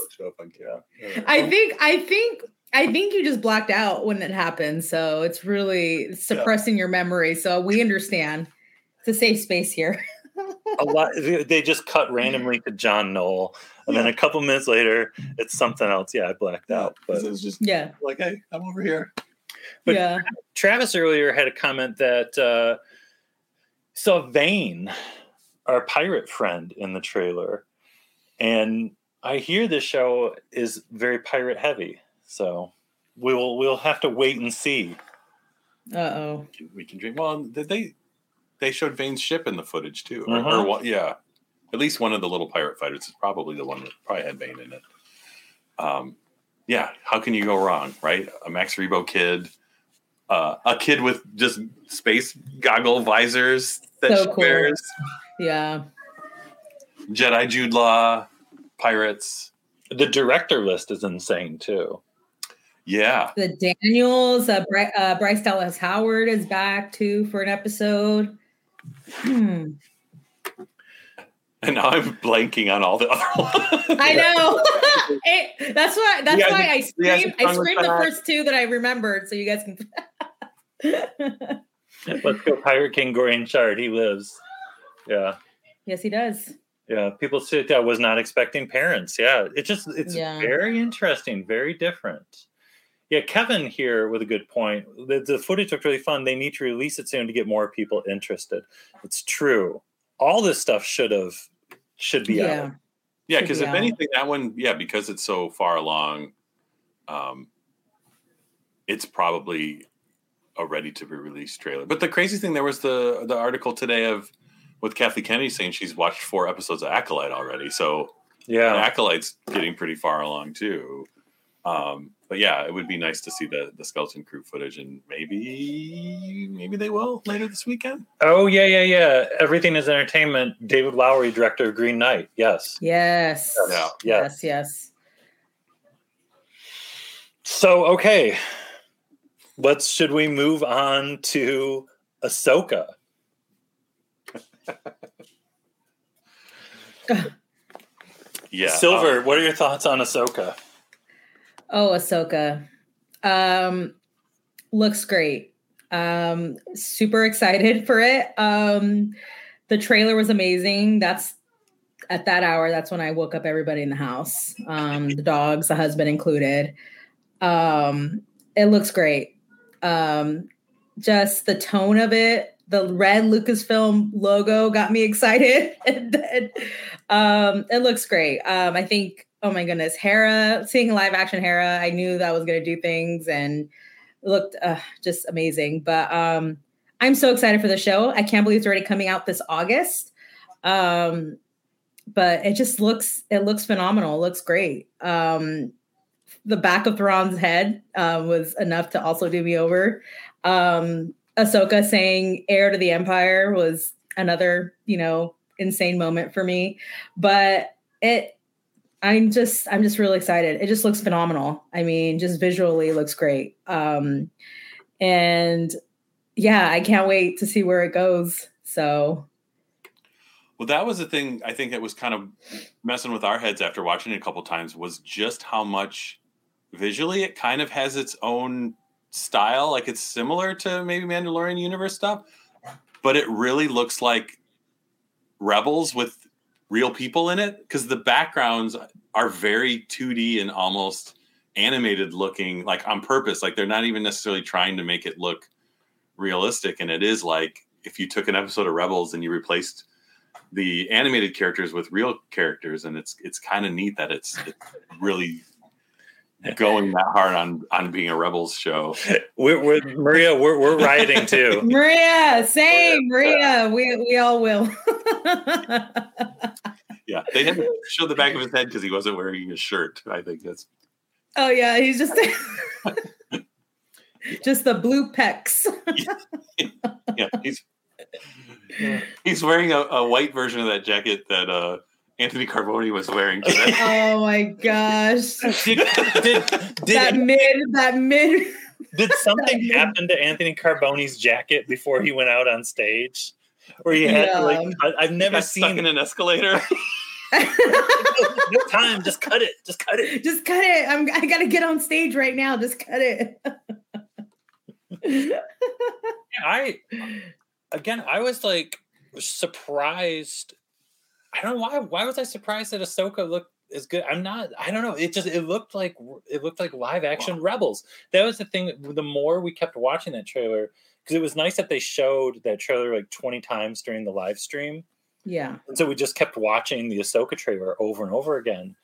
I think, I think, I think you just blacked out when it happened. So it's really suppressing yeah. your memory. So we understand. It's a safe space here. A lot. They just cut randomly to John Knoll, and yeah. then a couple minutes later, it's something else. Yeah, I blacked out. But it was just yeah. like, hey, I'm over here. But yeah. Travis earlier had a comment that uh, saw Vane, our pirate friend, in the trailer, and I hear this show is very pirate heavy. So we'll we'll have to wait and see. Uh oh, we can dream. Well, did they they showed Vane's ship in the footage too, or, uh-huh. or what? Yeah, at least one of the little pirate fighters is probably the one that probably had Vane in it. Um. Yeah, how can you go wrong, right? A Max Rebo kid, uh, a kid with just space goggle visors that so she cool. wears. Yeah. Jedi Jude Law, pirates. The director list is insane, too. Yeah. The Daniels, uh, Bry- uh, Bryce Dallas Howard is back, too, for an episode. Hmm. And now I'm blanking on all the other ones. I know. it, that's why That's yeah, why I screamed yeah, I screamed the first two that I remembered, so you guys can... Let's go Pirate King Gorian Shard. He lives. Yeah. Yes, he does. Yeah, people say I was not expecting parents. Yeah, it just it's yeah. very interesting, very different. Yeah, Kevin here with a good point. The, the footage looked really fun. They need to release it soon to get more people interested. It's true. All this stuff should have should be yeah. out. Yeah, because if out. anything, that one, yeah, because it's so far along, um, it's probably a ready to be released trailer. But the crazy thing, there was the the article today of with Kathy Kennedy saying she's watched four episodes of Acolyte already. So yeah, Acolyte's getting pretty far along too. Um, but yeah, it would be nice to see the, the Skeleton Crew footage, and maybe maybe they will later this weekend. Oh, yeah, yeah, yeah. Everything is Entertainment. David Lowery, director of Green Knight. Yes. Yes. Yes, yes. yes, yes. So, okay. Let's, should we move on to Ahsoka? yeah. Silver, um, what are your thoughts on Ahsoka? Oh, Ahsoka. Um, looks great. Um, super excited for it. Um, the trailer was amazing. That's at that hour. That's when I woke up everybody in the house. Um, the dogs, the husband included. Um, it looks great. Um, just the tone of it. The red Lucasfilm logo got me excited. and then, um, it looks great. Um, I think Oh my goodness, Hera, seeing live action Hera, I knew that I was going to do things and looked uh, just amazing. But um, I'm so excited for the show. I can't believe it's already coming out this August. Um, but it just looks, it looks phenomenal. It looks great. Um, the back of Thrawn's head uh, was enough to also do me over. Um, Ahsoka saying heir to the Empire was another, you know, insane moment for me. But it, I'm just, I'm just really excited. It just looks phenomenal. I mean, just visually looks great. Um, and yeah, I can't wait to see where it goes. So. Well, that was the thing I think that was kind of messing with our heads after watching it a couple times, was just how much visually it kind of has its own style. Like, it's similar to maybe Mandalorian universe stuff, but it really looks like Rebels with real people in it, because the backgrounds are very two D and almost animated looking, like on purpose. Like, they're not even necessarily trying to make it look realistic. And it is like if you took an episode of Rebels and you replaced the animated characters with real characters, and it's it's kind of neat that it's, it's really going that hard on on being a Rebels show. We're, we're Maria, we're we're rioting too. Maria, same Maria, we we all will. Yeah, they didn't show the back of his head because he wasn't wearing his shirt. I think that's. Oh yeah, he's just just the blue pecs. yeah, yeah, he's. Yeah. He's wearing a, a white version of that jacket that uh, Anthony Carboni was wearing today. Oh my gosh! did, did, did that it, mid, that mid. Did something happen to Anthony Carboni's jacket before he went out on stage? Where he had yeah. to, like, I, I've never seen stuck in an escalator. No time, just cut it, just cut it, just cut it. I'm, I gotta get on stage right now. Just cut it. I. Again, I was like surprised. I don't know why. Why was I surprised that Ahsoka looked as good? I'm not. I don't know. It just it looked like it looked like live action wow. Rebels. That was the thing. The more we kept watching that trailer, because it was nice that they showed that trailer like twenty times during the live stream. Yeah. And so we just kept watching the Ahsoka trailer over and over again,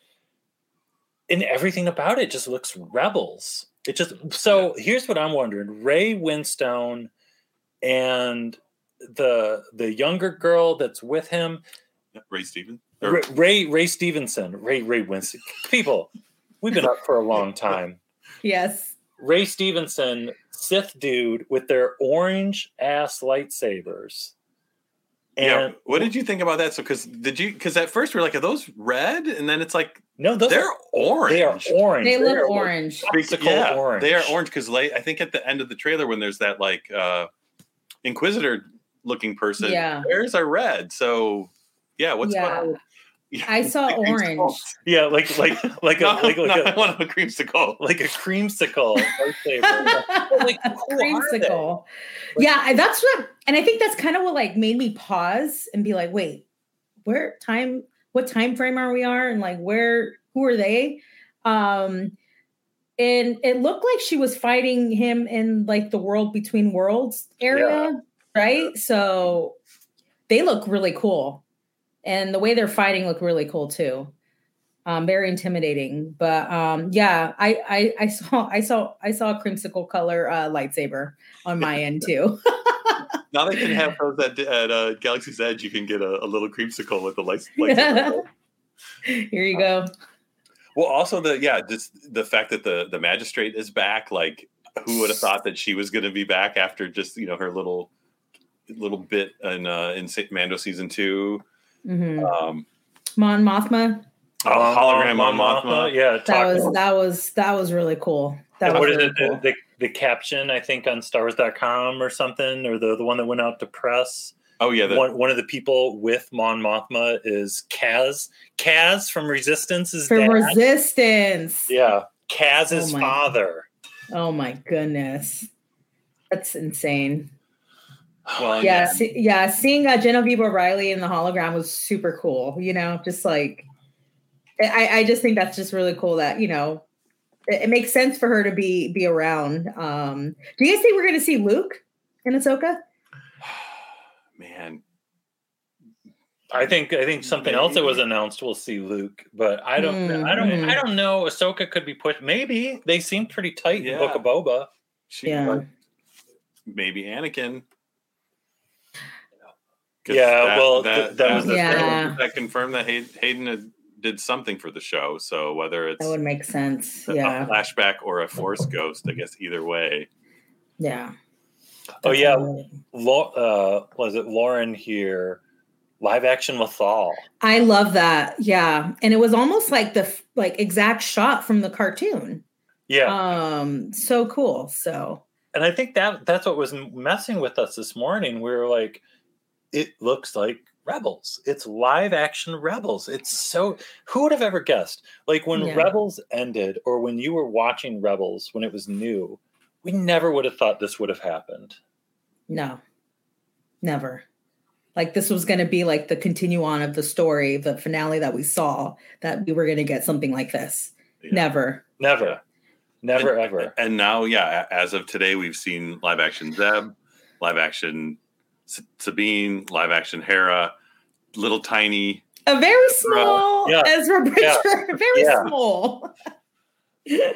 and everything about it just looks Rebels. It just so. Here's what I'm wondering: Ray Winstone and the the younger girl that's with him, Ray Stevenson. Or- Ray Ray Stevenson. Ray Ray Winston. People, we've been up for a long time. Yes. Ray Stevenson, Sith dude with their orange ass lightsabers. And yeah. What did you think about that? So, because did you? Because at first we we're like, are those red? And then it's like, no, those they're are, orange. They are orange. They, they look orange. Like, yeah, orange. They are orange because I think at the end of the trailer when there's that like uh, Inquisitor. Looking person, yeah. Theirs are red. So, yeah, what's yeah. going on? Yeah, I saw like orange. Creamsicle. Yeah, like like like no, a like, no, like a, one of a creamsicle, like a creamsicle. Like creamsicle. Like, yeah, that's what. And I think that's kind of what like made me pause and be like, wait, where time? What time frame are we are? And like, where? Who are they? Um, and it looked like she was fighting him in like the World Between Worlds area. Yeah. Right? So they look really cool. And the way they're fighting look really cool too. Um, very intimidating. But um, yeah, I, I I saw I saw I saw a crimsicle color uh, lightsaber on my end too. Now they can have those at, at uh, Galaxy's Edge. You can get a, a little creamsicle with the light, lightsaber. Here you go. Um, well, also the yeah, just the fact that the the magistrate is back. Like, who would have thought that she was going to be back after just you know her little. little bit in uh in Mando season two. Mm-hmm. um Mon Mothma oh hologram Mon Mothma, Mothma. Yeah, that was about. that was that was really cool that was what really is it cool. the, the, the caption I think on star wars dot com or something, or the the one that went out to press. Oh yeah, the, one, one of the people with Mon Mothma is Kaz Kaz from Resistance's from dad. Resistance yeah Kaz's oh father God. Oh my goodness, that's insane. Well, yeah, yeah. See, yeah, seeing uh, Genevieve O'Reilly in the hologram was super cool. You know, just like I, I just think that's just really cool that you know it, it makes sense for her to be be around. Um, do you guys think we're going to see Luke and Ahsoka? Man, I think I think something maybe. else that was announced. We'll see Luke, but I don't, mm. I don't, I don't know. Ahsoka could be pushed. Maybe they seem pretty tight yeah. in Book of Boba. She, yeah, like, maybe Anakin. Yeah, that, well, that, th- that, that was the yeah. thing that confirmed that Hay- Hayden had, did something for the show. So whether it's that would make sense, a, yeah, a flashback or a Force ghost, I guess either way. Yeah. Definitely. Oh yeah, Lo- uh, was it Lauren here? Live action Mathal. I love that. Yeah. And it was almost like the like exact shot from the cartoon. Yeah. Um, so cool. So. And I think that that's what was messing with us this morning. We were like, it looks like Rebels. It's live action Rebels. It's so, who would have ever guessed? Like when yeah. Rebels ended, or when you were watching Rebels when it was new, we never would have thought this would have happened. No, never. Like this was going to be like the continue on of the story, the finale that we saw, that we were going to get something like this. Yeah. Never. Never. Never, and, ever. And now, yeah, as of today, we've seen live action Zeb, live action Sabine, live action Hera, little tiny. A very small yeah. Ezra Bridger. Yeah. Very yeah. small. Yeah,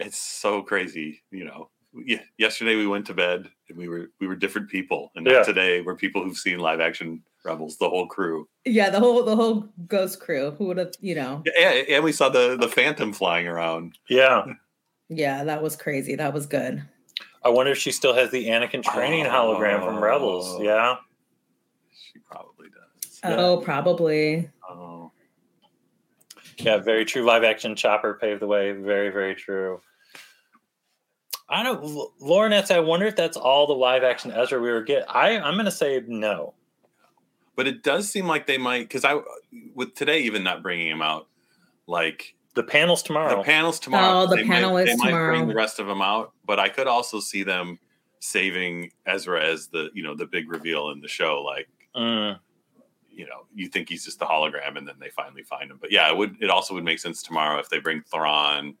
it's so crazy, you know. Yeah, yesterday we went to bed and we were we were different people, and yeah. today we're people who've seen live action Rebels, the whole crew. Yeah, the whole the whole ghost crew. Who would have, you know? Yeah, and, and we saw the the Phantom flying around. Yeah, yeah, that was crazy. That was good. I wonder if she still has the Anakin training oh. hologram from Rebels. Yeah, she probably does. Oh, yeah. probably. Oh, yeah, very true. Live action Chopper paved the way. Very, very true. I don't, Laurinette, I wonder if that's all the live action Ezra we were getting. I, I'm going to say no. But it does seem like they might, because I, with today even not bringing him out, like. The panel's tomorrow. The panel's tomorrow. Oh, the panel is tomorrow. They might bring the rest of them out, but I could also see them saving Ezra as the, you know, the big reveal in the show. Like, mm. you know, you think he's just the hologram and then they finally find him. But yeah, it would, it also would make sense tomorrow if they bring Thrawn.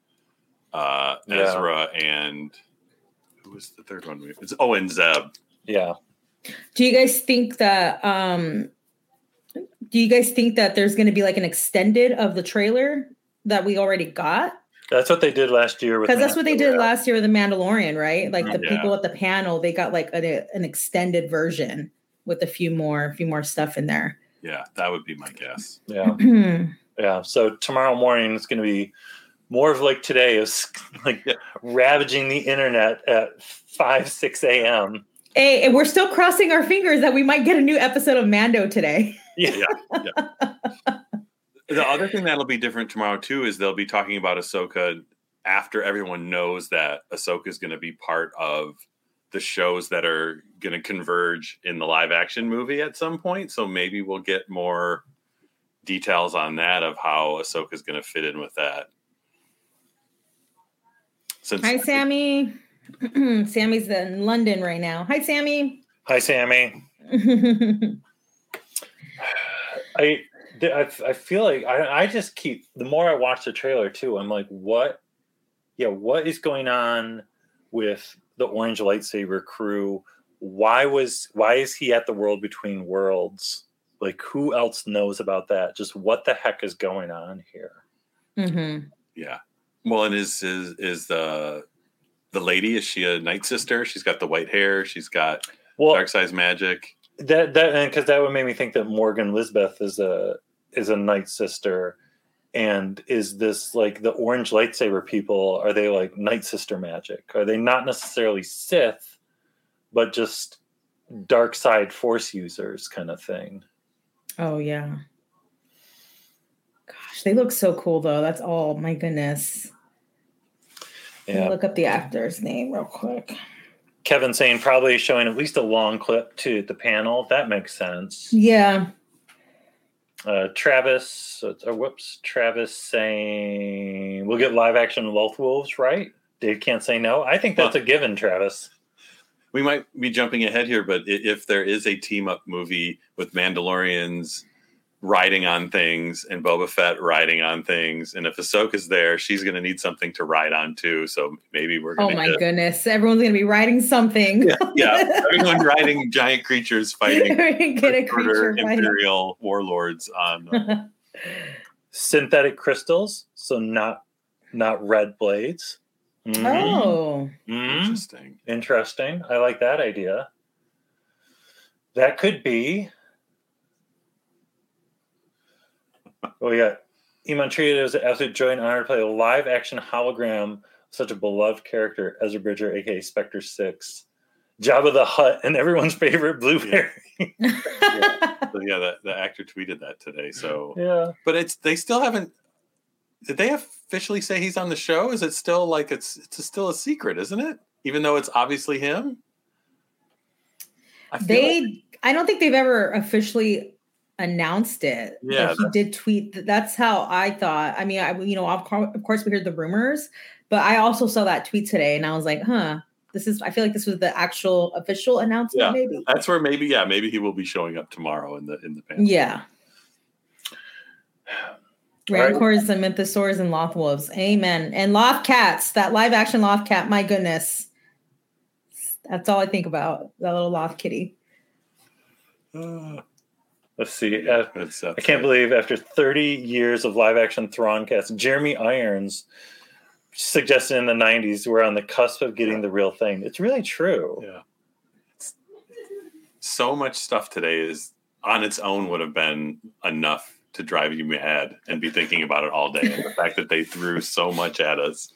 Uh, Ezra yeah. and who was the third one? It's oh, and Zeb. Yeah. Do you guys think that? Um, do you guys think that there's going to be like an extended of the trailer that we already got? That's what they did last year. Because that's what they did last year with The Mandalorian, right? Like the yeah. people at the panel, they got like a, an extended version with a few more, a few more stuff in there. Yeah, that would be my guess. Yeah, yeah. So tomorrow morning it's going to be. More of like today is like yeah. ravaging the internet at five, six a.m. Hey, and we're still crossing our fingers that we might get a new episode of Mando today. Yeah. yeah. The other thing that'll be different tomorrow, too, is they'll be talking about Ahsoka after everyone knows that Ahsoka is going to be part of the shows that are going to converge in the live action movie at some point. So maybe we'll get more details on that of how Ahsoka is going to fit in with that. Since Hi, Sammy. Sammy's in London right now. Hi, Sammy. Hi, Sammy. I, I I feel like I I just keep, the more I watch the trailer too, I'm like, what? Yeah, what is going on with the orange lightsaber crew? Why was why is he at the World Between Worlds? Like, who else knows about that? Just what the heck is going on here? Mm-hmm. Yeah. Well, and is is is the the lady? Is she a Nightsister? She's got the white hair. She's got well, dark size magic. That that and because that would make me think that Morgan Lisbeth is a is a Nightsister, and is this like the orange lightsaber people? Are they like Nightsister magic? Are they not necessarily Sith, but just dark side Force users kind of thing? Oh yeah. Gosh, they look so cool though. That's all. My goodness. Yeah. Look up the actor's name real quick. Kevin saying probably showing at least a long clip to the panel. That makes sense. Yeah. Uh, Travis, uh, whoops. Travis saying we'll get live action Lothwolves, right? Dave can't say no. I think that's well, a given, Travis. We might be jumping ahead here, but if there is a team up movie with Mandalorians riding on things and Boba Fett riding on things, and if Ahsoka's there, she's going to need something to ride on too. So maybe we're going to. Oh my get... goodness! Everyone's going to be riding something. Yeah, yeah. Everyone's riding giant creatures fighting get a creature imperial fighting. warlords on um... synthetic crystals. So not not red blades. Mm. Oh, mm. interesting. Interesting. I like that idea. That could be. Oh yeah, Iman treated it as an absolute joy and honor to play a live-action hologram of such a beloved character, Ezra Bridger, aka Spectre Six. Jabba the Hutt and everyone's favorite blueberry. Yeah, yeah. So, yeah, the, the actor tweeted that today. So yeah, but it's they still haven't. Did they officially say he's on the show? Is it still like it's it's still a secret, isn't it? Even though it's obviously him. I they, like... I don't think they've ever officially announced it. Yeah, he did tweet. That, that's how I thought. I mean, I you know, of course we heard the rumors, but I also saw that tweet today, and I was like, huh. This is, I feel like this was the actual official announcement. Yeah, maybe that's where maybe, yeah, maybe he will be showing up tomorrow in the, in the panel. Yeah. Rancors and Mythosaurs and Lothwolves. Amen. And Loth Cats, that live action Loth Cat. My goodness. That's all I think about. That little Loth kitty. Uh, let's see. Uh, I can't believe after thirty years of live action Thrawn cast, Jeremy Irons suggested in the nineties we're on the cusp of getting the real thing. It's really true. Yeah. It's, so much stuff today is on its own would have been enough to drive you mad and be thinking about it all day. And the fact that they threw so much at us,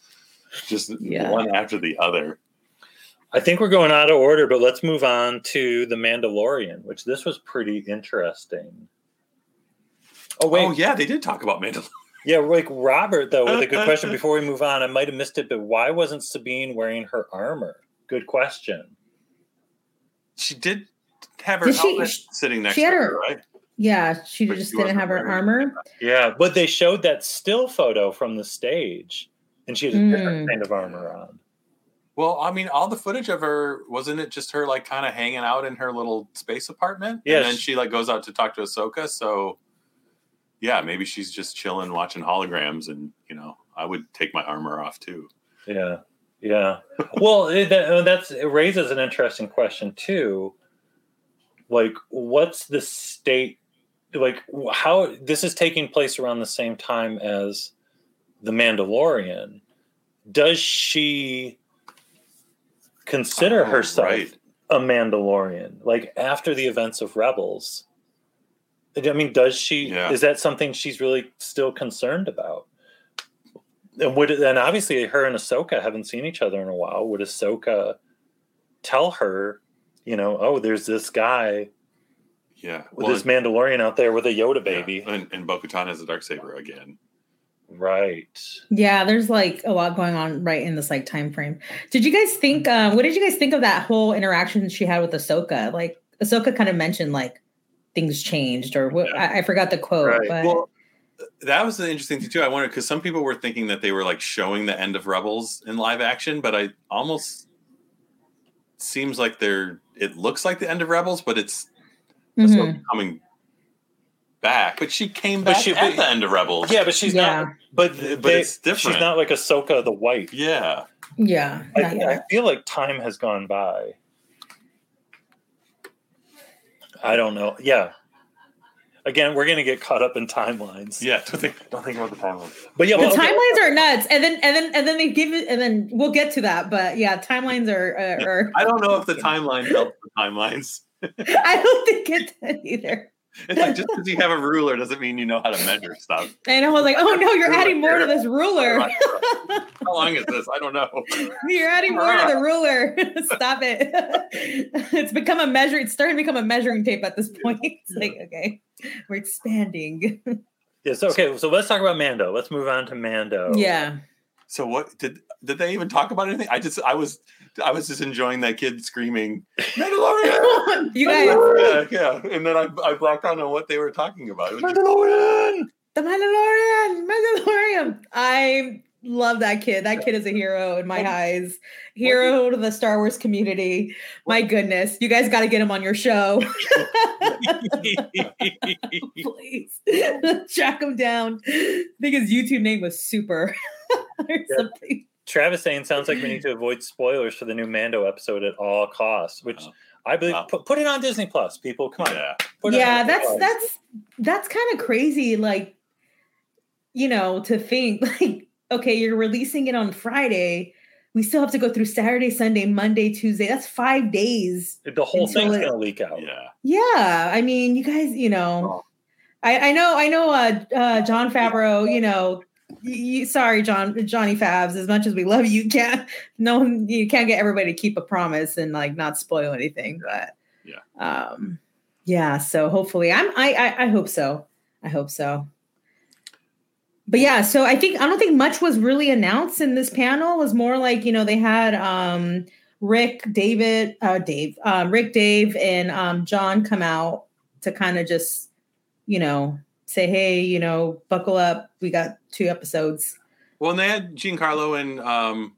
just yeah. one after the other. I think we're going out of order, but let's move on to The Mandalorian, which this was pretty interesting. Oh, wait. Oh, yeah, they did talk about Mandalorian. Yeah, like Robert, though, with a good question before we move on. I might have missed it, but why wasn't Sabine wearing her armor? Good question. She did have her did helmet she, sitting next to her, her, right? Yeah, she but just she didn't have her armor. armor. Yeah, but they showed that still photo from the stage, and she had a mm. different kind of armor on. Well, I mean, all the footage of her, wasn't it just her, like, kind of hanging out in her little space apartment? Yeah, and then she, like, goes out to talk to Ahsoka, so... Yeah, maybe she's just chilling, watching holograms, and you know, I would take my armor off too. Yeah, yeah. Well, it, that that's, it raises an interesting question too. Like, what's the state? Like, how this is taking place around the same time as The Mandalorian? Does she consider oh, herself right. a Mandalorian? Like after the events of Rebels? I mean, does she? Yeah. Is that something she's really still concerned about? And would and obviously her and Ahsoka haven't seen each other in a while. Would Ahsoka tell her, you know, oh, there's this guy, yeah, with well, this Mandalorian out there with a Yoda baby, yeah. and, and Bo-Katan has a Darksaber again, right? Yeah, there's like a lot going on right in this like time frame. Did you guys think? Um, what did you guys think of that whole interaction she had with Ahsoka? Like Ahsoka kind of mentioned like. Things changed, or what, yeah. I, I forgot the quote. Right. But. Well, that was the interesting thing too. I wondered because some people were thinking that they were like showing the end of Rebels in live action, but I almost seems like they're. It looks like the end of Rebels, but it's mm-hmm. coming back. But she came back but she, at but, the end of Rebels. Yeah, but she's yeah. not. But they, but it's different. She's not like Ahsoka the White. Yeah. Yeah. I, I feel like time has gone by. I don't know. Yeah. Again, we're going to get caught up in timelines. Yeah, don't think, don't think about the timelines. But yeah, the well, timelines okay. are nuts. And then and then and then they give it, and then we'll get to that. But yeah, timelines are. Uh, are I don't know if the timeline helps the timelines. I don't think it did either. It's like just because you have a ruler doesn't mean you know how to measure stuff. And I was like, oh no, you're adding more to this ruler. How long is this? I don't know. You're adding more to the ruler. Stop it. It's become a measure. It's starting to become a measuring tape at this point. It's like, okay, we're expanding. Yes. Okay. So let's talk about Mando. Let's move on to Mando. Yeah. So what did did they even talk about anything? I just I was I was just enjoying that kid screaming Mandalorian. You guys, Mandalorian! Yeah. And then I, I blacked out on what they were talking about. It was Mandalorian, just... the Mandalorian, Mandalorian. I love that kid. That kid is a hero in my what? eyes. Hero what? to the Star Wars community. What? My goodness, you guys got to get him on your show. Please track him down. I think his YouTube name was Super. Yeah. Travis saying sounds like we need to avoid spoilers for the new Mando episode at all costs, which oh. I believe oh. put, put it on Disney Plus, people. Come on. Yeah, put it yeah on that's Plus. that's that's kind of crazy, like, you know, to think like, okay, you're releasing it on Friday. We still have to go through Saturday, Sunday, Monday, Tuesday. That's five days. The whole thing's it, gonna leak out. Yeah. Yeah. I mean, you guys, you know, oh. I, I know, I know uh, uh, Jon Favreau, you know. you, sorry, John, Johnny Fabs. As much as we love you, you can't. No, you can't get everybody to keep a promise and like not spoil anything. But yeah, um, yeah. So hopefully, I'm. I, I I hope so. I hope so. But yeah, so I think I don't think much was really announced in this panel. It was more like, you know, they had um, Rick, David, uh, Dave, um, Rick, Dave, and um, John come out to kind of just, you know, say, hey, you know, buckle up. We got two episodes. Well, and they had Giancarlo and um,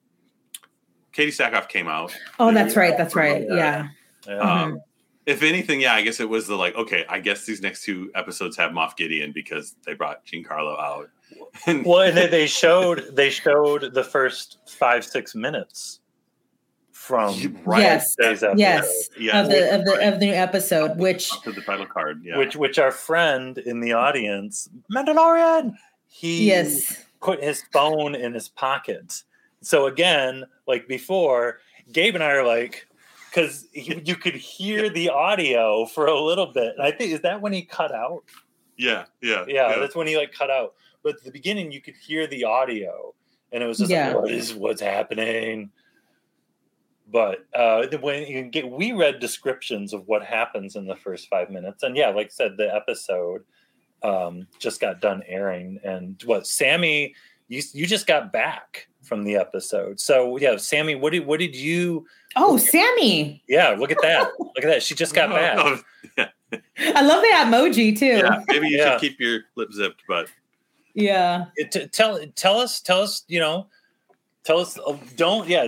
Katie Sackhoff came out. Oh, that's right. That's right. Yeah. yeah. Um, mm-hmm. If anything, yeah, I guess it was the like, okay, I guess these next two episodes have Moff Gideon because they brought Giancarlo out. Well, and they, they showed they showed the first five, six minutes from yes, days after yes, yeah, of the of the of the new episode, which to the title card, yeah. which which our friend in the audience, Mandalorian, he yes. put his phone in his pocket. So again, like before, Gabe and I are like, because you, you could hear the audio for a little bit. And I think is that when he cut out? Yeah, yeah, yeah, yeah. That's when he like cut out. But at the beginning, you could hear the audio, and it was just yeah. like, "What is what's happening?" But uh, when you get, we read descriptions of what happens in the first five minutes, and yeah, like I said, the episode um, just got done airing, and what Sammy, you you just got back from the episode, so yeah, Sammy, what did what did you? Oh, Sammy! Yeah, look at that! Look at that! She just got no, back. No. Yeah. I love that emoji too. Yeah, maybe you yeah. should keep your lip zipped, but. Yeah. It, t- tell tell us tell us you know tell us uh, don't yeah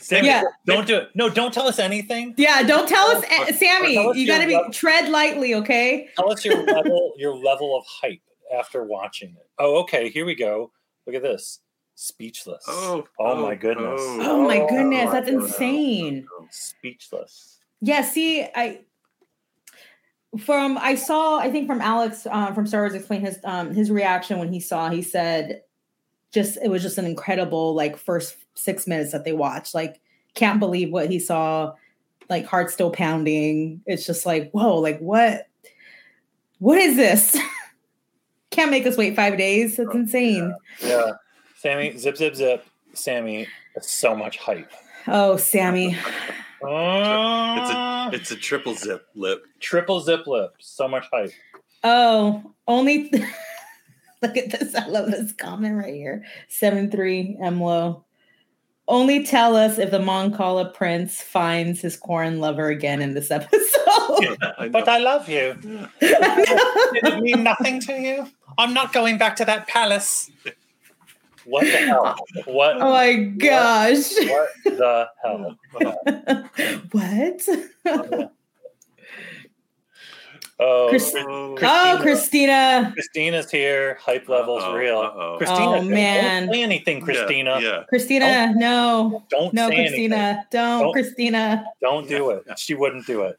Sammy yeah. don't do it no don't tell us anything yeah don't tell us uh, Sammy tell us you gotta be level. Tread lightly, okay, tell us your level your level of hype after watching it. Oh, okay, here we go, look at this. Speechless. Oh, oh, oh my goodness. Oh, oh my goodness, oh, that's insane. Oh, speechless. Yeah, see, I From I saw, I think from Alex uh, from Star Wars Explained, his um, his reaction when he saw, he said, just it was just an incredible like first six minutes that they watched. Like, can't believe what he saw. Like, heart still pounding. It's just like, whoa, like what? What is this? Can't make us wait five days. That's insane. Yeah. yeah, Sammy, zip, zip, zip. Sammy, that's so much hype. Oh, Sammy. It's a, it's a triple zip lip. Triple zip lip. So much hype. Oh, only. Th- Look at this. I love this comment right here. seven three M L O. Only tell us if the Moncala prince finds his Corrin lover again in this episode. Yeah, I but I love you. Yeah. Did it mean nothing to you? I'm not going back to that palace. What the hell? What? Oh my gosh. What, what the hell? What? Oh, Christ- oh, Christina. oh, Christina. Christina's here. Hype level's uh-oh, real. Uh-oh. Christina, oh, man. Don't say anything, Christina. Yeah, yeah. Christina, don't, no. Don't no, say Christina. Anything. Don't, don't, Christina. Don't do it. She wouldn't do it.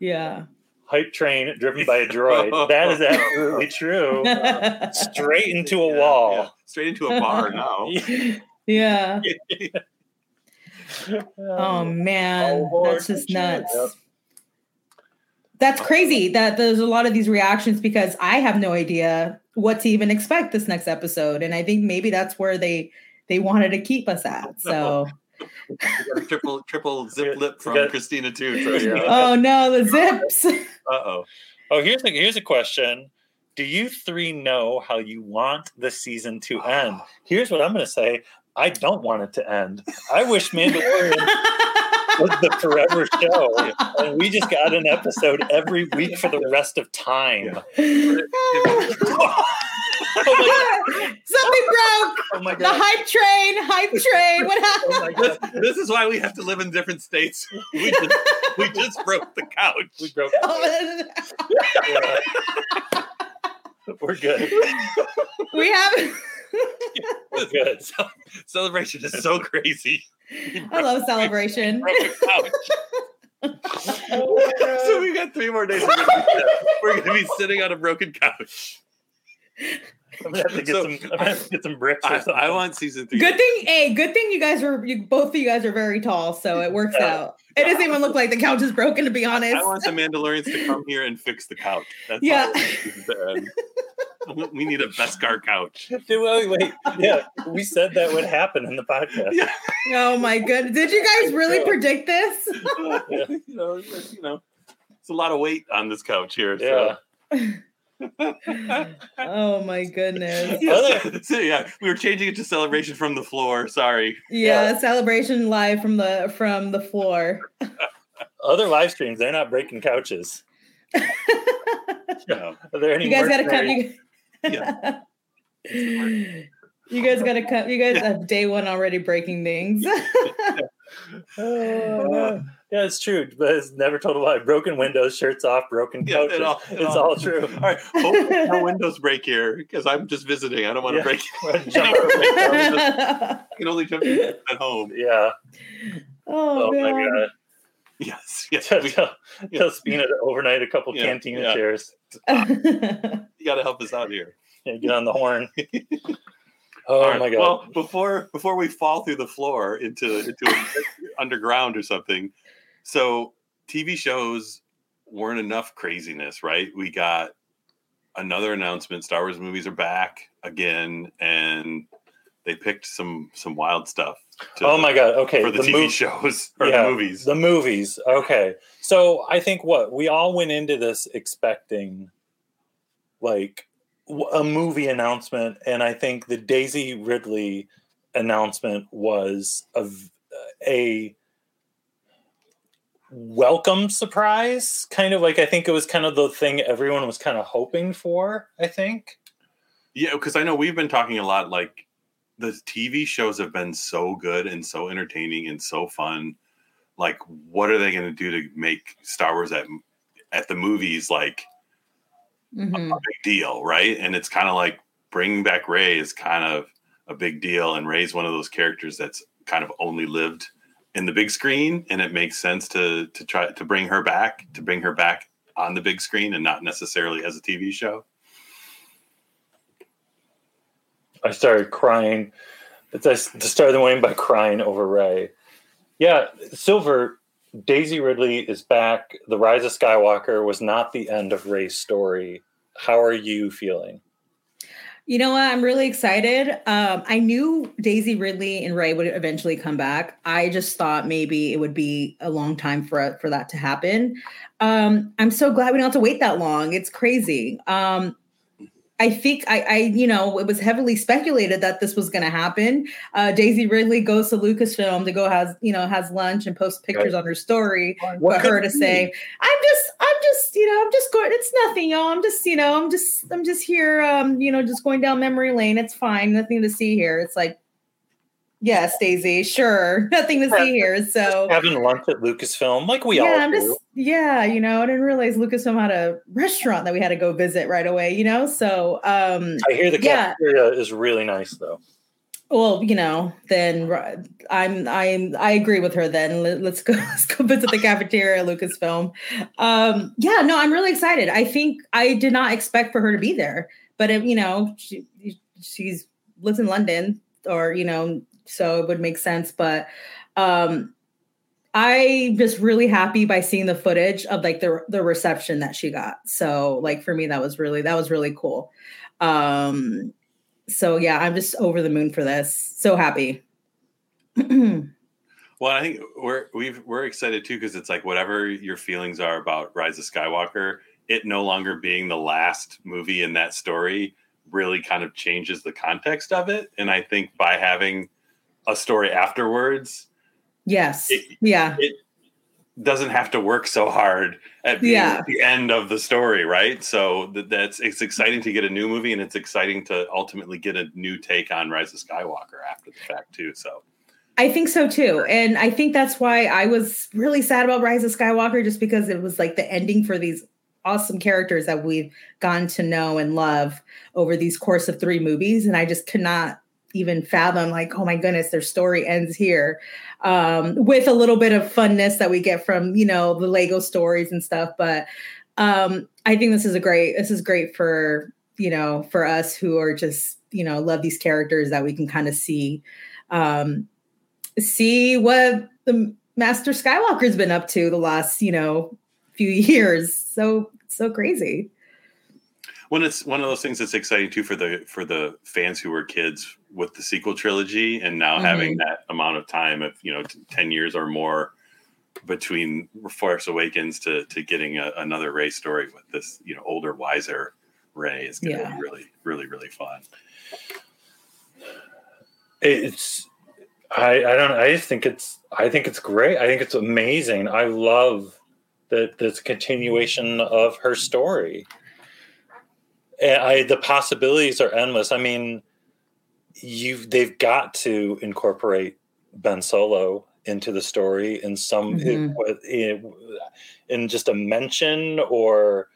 Yeah. Hype train driven by a droid. That is absolutely true. Straight into a yeah, wall. Yeah. Straight into a bar now. Yeah. Oh, man. Oh, Lord, that's just nuts. Yep. That's crazy that there's a lot of these reactions because I have no idea what to even expect this next episode. And I think maybe that's where they they wanted to keep us at. So... triple triple zip lip from got, Christina too. So yeah. Oh no, the zips. Uh oh. Oh, here's a here's a question. Do you three know how you want the season to end? Here's what I'm going to say. I don't want it to end. I wish Mandalorian was the forever show, and we just got an episode every week for the rest of time. Yeah. Oh my God. Something broke. Oh my God. The hype train, hype train. What happened? Oh my God. This is why we have to live in different states. We just, we just broke the couch. We broke the couch. Oh, yeah. We're good. We haven't. We're good. Celebration is so crazy. I love celebration. Oh, so we've got three more days. We're going to be sitting on a broken couch. I'm gonna have to get so, some. I'm gonna have to get some bricks. I, I want season three. Good thing, hey, good thing you guys are. You, both of you guys are very tall, so it works uh, out. It doesn't even look like the couch is broken, to be honest. I want the Mandalorians to come here and fix the couch. That's yeah. We need a Beskar couch. Dude, wait, wait, yeah, we said that would happen in the podcast. Yeah. Oh my goodness! Did you guys really predict this? Yeah. you know, it's, you know, it's a lot of weight on this couch here. Yeah. So. Oh my goodness. Yes. So yeah, we were changing it to celebration from the floor. Sorry. Yeah, yeah. Celebration live from the from the floor. Other live streams, they're not breaking couches. No. Are there any you guys mercenary? Gotta come you, yeah. You guys gotta come you guys yeah. have day one already breaking things. Yeah. Oh. Yeah, it's true, but it's never told a lie. Broken windows, shirts off, broken couches. Yeah, it all, it it's all, all true. All right, hopefully no windows break here because I'm just visiting. I don't want to yeah. break it. I can only jump in at home. Yeah. Oh, oh my God. Yes, yes. We, tell yeah. tell Spina to overnight a couple yeah, cantina yeah. chairs. Uh, you got to help us out here. Yeah, get on the horn. Oh right. My God! Well, before before we fall through the floor into into underground or something, so T V shows weren't enough craziness, right? We got another announcement: Star Wars movies are back again, and they picked some some wild stuff. To, oh my God! Okay, for the, the T V mo- shows or yeah, the movies, the movies. Okay, so I think what we all went into this expecting, like. A movie announcement, and I think the Daisy Ridley announcement was a, a welcome surprise, kind of like I think it was kind of the thing everyone was kind of hoping for, I think. Yeah, because I know we've been talking a lot, like the T V shows have been so good and so entertaining and so fun. Like, what are they going to do to make Star Wars at, at the movies, like, mm-hmm. a big deal, right? And it's kind of like bringing back Rey is kind of a big deal, and Rey's one of those characters that's kind of only lived in the big screen, and it makes sense to to try to bring her back to bring her back on the big screen and not necessarily as a T V show. I started crying. I started the morning by crying over Rey. Yeah, Silver. Daisy Ridley is back. The Rise of Skywalker was not the end of Rey's story. How are you feeling? You know what? I'm really excited. Um, I knew Daisy Ridley and Rey would eventually come back. I just thought maybe it would be a long time for, for that to happen. Um, I'm so glad we don't have to wait that long. It's crazy. Um, I think I, I, you know, it was heavily speculated that this was going to happen. Uh, Daisy Ridley goes to Lucasfilm to go has, you know, has lunch and posts pictures right. on her story what for her to say, "I'm just, I'm just, you know, I'm just going. It's nothing, y'all. I'm just, you know, I'm just, I'm just here, um, you know, just going down memory lane. It's fine. Nothing to see here." It's like, yes, Daisy, sure, nothing to see here. So having lunch at Lucasfilm, like we yeah, all I'm do. Just, yeah, you know, I didn't realize Lucasfilm had a restaurant that we had to go visit right away. You know, so um, I hear the cafeteria yeah. is really nice, though. Well, you know, then I'm I'm I agree with her. Then let's go let's go visit the cafeteria at Lucasfilm. Um, yeah, no, I'm really excited. I think I did not expect for her to be there, but it, you know, she she's lives in London, or you know. So it would make sense. But um, I'm just really happy by seeing the footage of like the the reception that she got. So like for me, that was really that was really cool. Um, so, yeah, I'm just over the moon for this. So happy. Well, I think we're we've, we're excited, too, because it's like whatever your feelings are about Rise of Skywalker, it no longer being the last movie in that story really kind of changes the context of it. And I think by having a story afterwards. Yes. It, yeah. It doesn't have to work so hard at the, yeah. at the end of the story. Right. So th- that's, it's exciting to get a new movie, and it's exciting to ultimately get a new take on Rise of Skywalker after the fact too. So I think so too. And I think that's why I was really sad about Rise of Skywalker, just because it was like the ending for these awesome characters that we've gotten to know and love over these course of three movies. And I just cannot even fathom, like, oh my goodness, their story ends here, um, with a little bit of funness that we get from, you know, the Lego stories and stuff. But um, I think this is a great, this is great for you know, for us who are just, you know, love these characters, that we can kind of see, um, see what the Master Skywalker's been up to the last, you know, few years. So, so crazy. When it's one of those things that's exciting too for the for the fans who were kids with the sequel trilogy, and now mm-hmm. having that amount of time of, you know, t- ten years or more between Force Awakens to to getting a, another Rey story with this, you know, older, wiser Rey is going to yeah. be really, really, really fun. It's I I don't I just think it's I think it's great. I think it's amazing. I love that this continuation of her story. And I, the possibilities are endless. I mean, you've they've got to incorporate Ben Solo into the story in some mm-hmm. in, in just a mention, or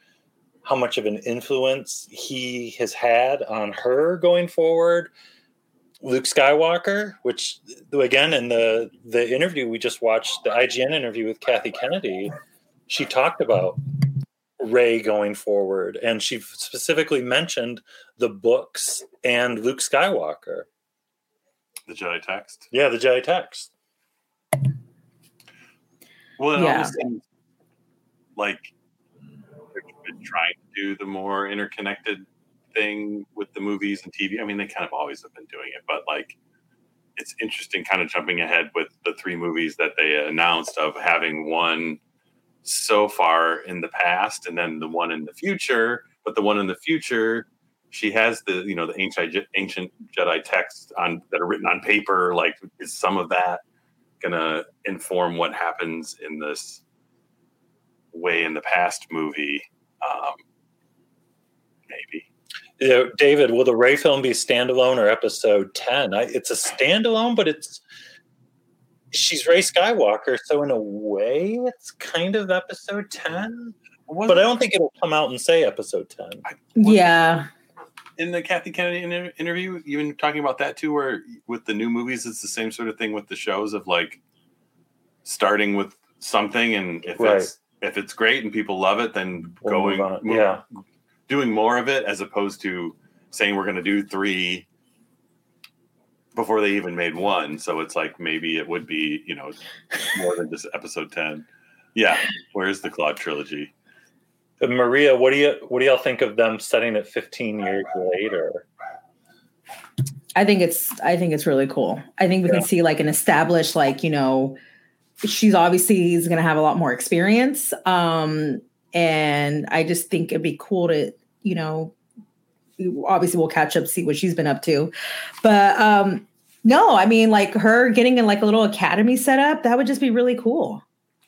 how much of an influence he has had on her going forward. Luke Skywalker, which again in the the interview we just watched, the I G N interview with Kathy Kennedy, she talked about Rey going forward, and she specifically mentioned the books and Luke Skywalker. The Jedi text? Yeah, the Jedi text. Well, it yeah. almost seems like they've been trying to do the more interconnected thing with the movies and T V. I mean, they kind of always have been doing it, but like, it's interesting kind of jumping ahead with the three movies that they announced, of having one so far in the past and then the one in the future. But the one in the future, she has the, you know, the ancient ancient Jedi texts on that are written on paper. Like, is some of that gonna inform what happens in this way in the past movie? Um maybe. You know, David, will the Rey film be standalone or episode ten? I, it's a standalone, but it's she's Rey Skywalker, so in a way, it's kind of episode ten. But I don't think it'll come out and say episode ten. I, yeah. In the Kathy Kennedy inter- interview, you've been talking about that too, where with the new movies, it's the same sort of thing with the shows of like starting with something, and if right. it's if it's great and people love it, then we'll going move move, yeah, doing more of it, as opposed to saying we're going to do three before they even made one. So it's like, maybe it would be, you know, more than just episode ten. Yeah. Where's the Claude trilogy? And Maria, what do you, what do y'all think of them setting it fifteen years later? I think it's, I think it's really cool. I think we yeah. can see like an established, like, you know, she's obviously is going to have a lot more experience. Um, and I just think it'd be cool to, you know, obviously we'll catch up, see what she's been up to, but um no I mean, like, her getting in like a little academy set up, that would just be really cool,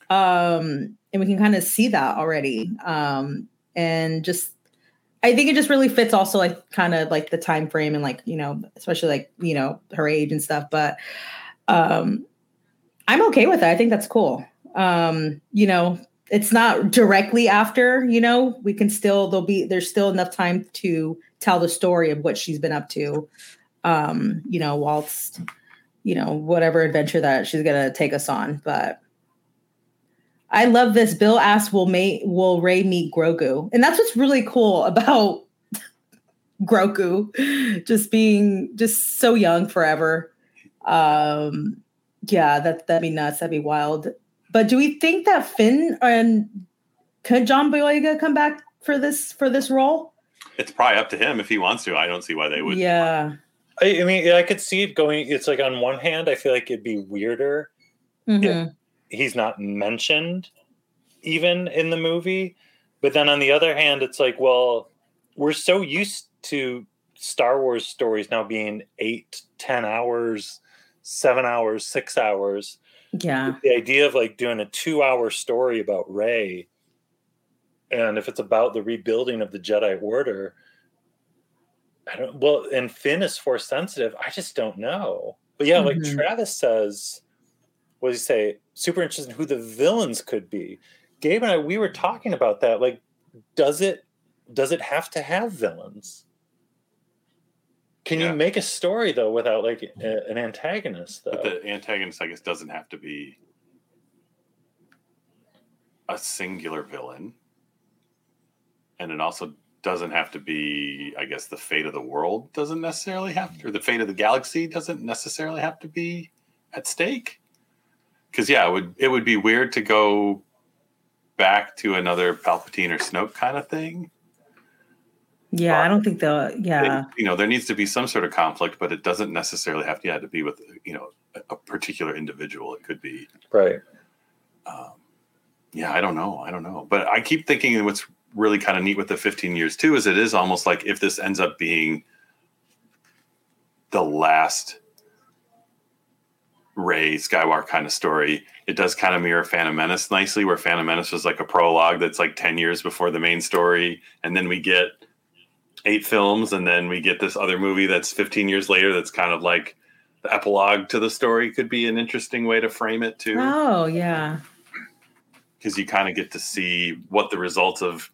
um and we can kind of see that already, um and just I think it just really fits also like kind of like the time frame, and like, you know, especially like, you know, her age and stuff, but um I'm okay with that. I think that's cool. Um you know, it's not directly after, you know, we can still, there'll be, there's still enough time to tell the story of what she's been up to, um, you know, whilst, you know, whatever adventure that she's going to take us on. But I love this. Bill asks, will May, will Rey meet Grogu? And that's what's really cool about Grogu, just being just so young forever. Um, yeah, that, that'd be nuts. That'd be wild. But do we think that Finn and could John Boyega come back for this for this role? It's probably up to him if he wants to. I don't see why they would. Yeah, I, I mean, I could see it going. It's like, on one hand, I feel like it'd be weirder mm-hmm. if he's not mentioned even in the movie. But then on the other hand, it's like, well, we're so used to Star Wars stories now being eight, ten hours, seven hours, six hours. Yeah, the idea of like doing a two-hour story about Rey, and if it's about the rebuilding of the Jedi Order, I don't. Well, and Finn is force sensitive. I just don't know. But yeah, mm-hmm. like Travis says, what does he say? Super interested in who the villains could be. Gabe and I, we were talking about that. Like, does it does it have to have villains? Can yeah. you make a story, though, without, like, a, an antagonist, though? But the antagonist, I guess, doesn't have to be a singular villain. And it also doesn't have to be, I guess, the fate of the world doesn't necessarily have to, or the fate of the galaxy doesn't necessarily have to be at stake. Because, yeah, it would, it would be weird to go back to another Palpatine or Snoke kind of thing. Yeah, but I don't think they'll, yeah. They, you know, there needs to be some sort of conflict, but it doesn't necessarily have to, yeah, to be with, you know, a, a particular individual. It could be. Right. Um, yeah, I don't know. I don't know. But I keep thinking what's really kind of neat with the fifteen years, too, is it is almost like if this ends up being the last Rey Skywalker kind of story, it does kind of mirror Phantom Menace nicely, where Phantom Menace was like a prologue that's like ten years before the main story, and then we get eight films, and then we get this other movie that's fifteen years later that's kind of like the epilogue to the story. Could be an interesting way to frame it, too. Oh, yeah. Because you kind of get to see what the results of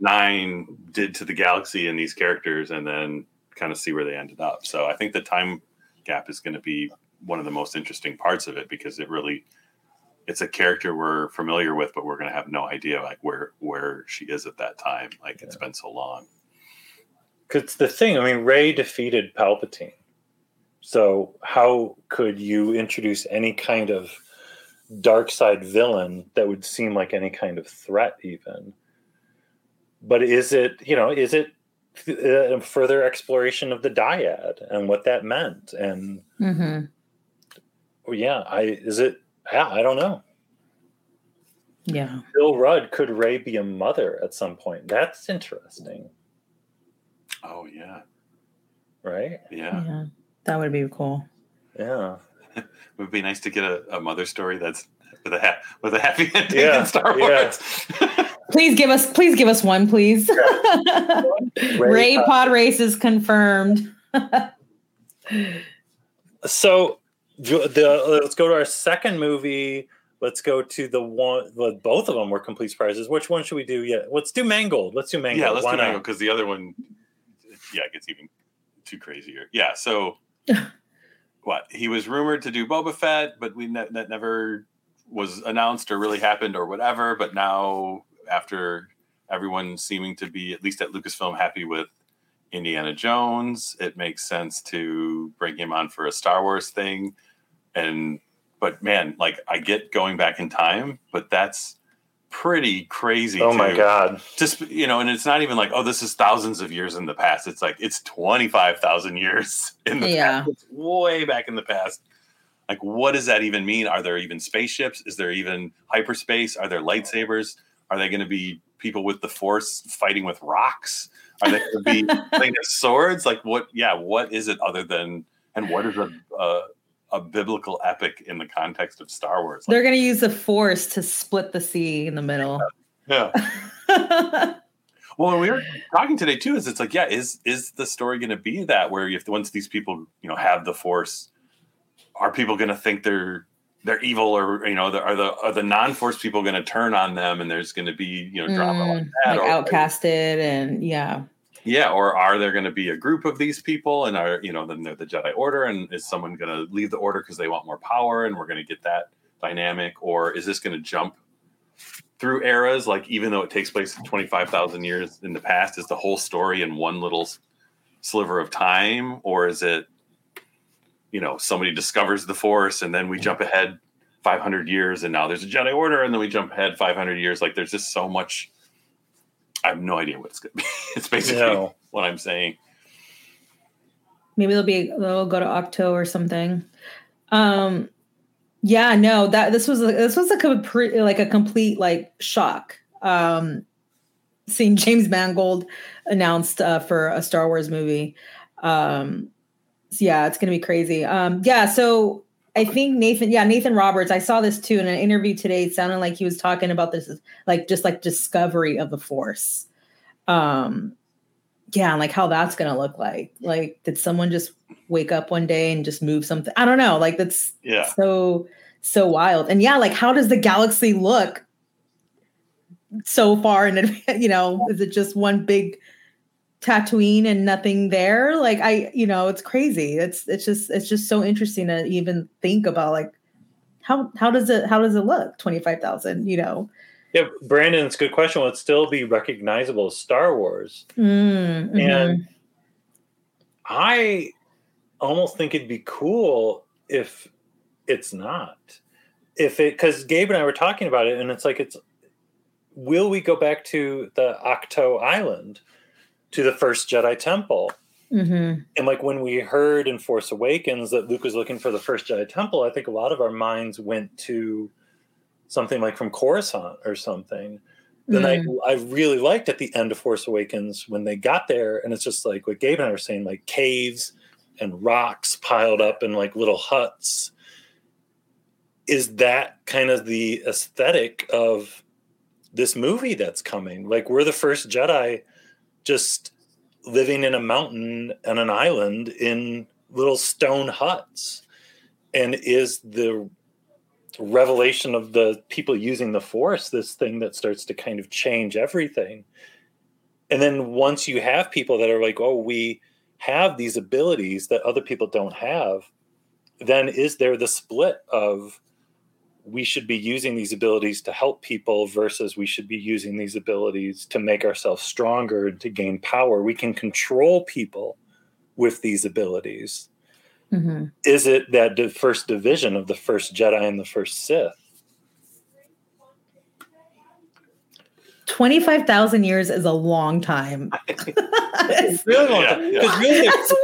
nine did to the galaxy and these characters, and then kind of see where they ended up. So I think the time gap is going to be one of the most interesting parts of it, because it really, it's a character we're familiar with, but we're going to have no idea like where, where she is at that time. Like yeah. It's been so long. Cause the thing, I mean, Rey defeated Palpatine. So how could you introduce any kind of dark side villain that would seem like any kind of threat even? But is it, you know, is it a further exploration of the dyad and what that meant? And mm-hmm. Yeah, I is it? Yeah, I don't know. Yeah, Bill Rudd, could Rey be a mother at some point? That's interesting. Oh yeah, right. Yeah, yeah. That would be cool. Yeah, it would be nice to get a, a mother story that's with a ha- with a happy ending yeah. in Star Wars. Yeah. Please give us, please give us one, please. Yeah. Rey uh, pod race is confirmed. So. The, let's go to our second movie. Let's go to the one. Well, both of them were complete surprises. Which one should we do? Yeah, let's do Mangold. Let's do Mangold. Yeah, let's Why do Mangold, because the other one, yeah, it gets even too crazier. Yeah. So, what he was rumored to do Boba Fett, but we ne- that never was announced or really happened or whatever. But now, after everyone seeming to be at least at Lucasfilm happy with Indiana Jones, it makes sense to bring him on for a Star Wars thing. And but man, like I get going back in time, but that's pretty crazy. Oh too. My god! Just you know, and it's not even like oh, this is thousands of years in the past. It's like it's twenty-five thousand years in the yeah. past. It's way back in the past. Like, what does that even mean? Are there even spaceships? Is there even hyperspace? Are there lightsabers? Are they going to be people with the Force fighting with rocks? Are they going to be playing with swords? Like what? Yeah, what is it other than and what is a uh, a biblical epic in the context of Star Wars? Like, they're going to use the Force to split the sea in the middle. Yeah. yeah. Well, we were talking today too. Is it's like yeah, is is the story going to be that where if once these people you know have the Force, are people going to think they're they're evil or you know the, are the are the non-Force people going to turn on them and there's going to be you know drama mm, like that like or, outcasted and yeah. Yeah, or are there going to be a group of these people, and are you know then they're the Jedi Order, and is someone going to leave the Order because they want more power, and we're going to get that dynamic, or is this going to jump through eras? Like even though it takes place twenty-five thousand years in the past, is the whole story in one little sliver of time, or is it you know somebody discovers the Force and then we jump ahead five hundred years and now there's a Jedi Order, and then we jump ahead five hundred years? Like there's just so much. I have no idea what it's going to be. It's basically no. what I'm saying. Maybe they'll be they'll go to Octo or something. Um, yeah, no, that this was a, this was a compre- like a complete like shock. Um, seeing James Mangold announced uh, for a Star Wars movie. Um, so yeah, it's going to be crazy. Um, yeah, so I think Nathan, yeah, Nathan Roberts. I saw this too in an interview today. It sounded like he was talking about this, like just like discovery of the Force. Um, yeah, and like how that's going to look like. Like, did someone just wake up one day and just move something? I don't know. Like that's yeah. so so wild. And yeah, like how does the galaxy look so far in advance? You know, is it just one big Tatooine and nothing there? Like I, you know, it's crazy. It's it's just it's just so interesting to even think about like how how does it how does it look twenty-five thousand, you know, Yeah, Brandon, it's a good question. Would it still be recognizable as Star Wars? Mm, mm-hmm. And I almost think it'd be cool if it's not. If it, because Gabe and I were talking about it, and it's like, it's, will we go back to the Octo Island, to the first Jedi Temple? Mm-hmm. And like when we heard in Force Awakens that Luke was looking for the first Jedi Temple, I think a lot of our minds went to something like from Coruscant or something. Then mm. I I really liked at the end of Force Awakens when they got there, and it's just like what Gabe and I were saying, like caves and rocks piled up in like little huts. Is that kind of the aesthetic of this movie that's coming? Like we're the first Jedi just living in a mountain and an island in little stone huts. And is the revelation of the people using the Force this thing that starts to kind of change everything? And then once you have people that are like, oh, we have these abilities that other people don't have, then is there the split of we should be using these abilities to help people versus we should be using these abilities to make ourselves stronger and to gain power? We can control people with these abilities. Mm-hmm. Is it that the first division of the first Jedi and the first Sith? twenty-five thousand years is a long time. It's really long time. Yeah, yeah. Really, that's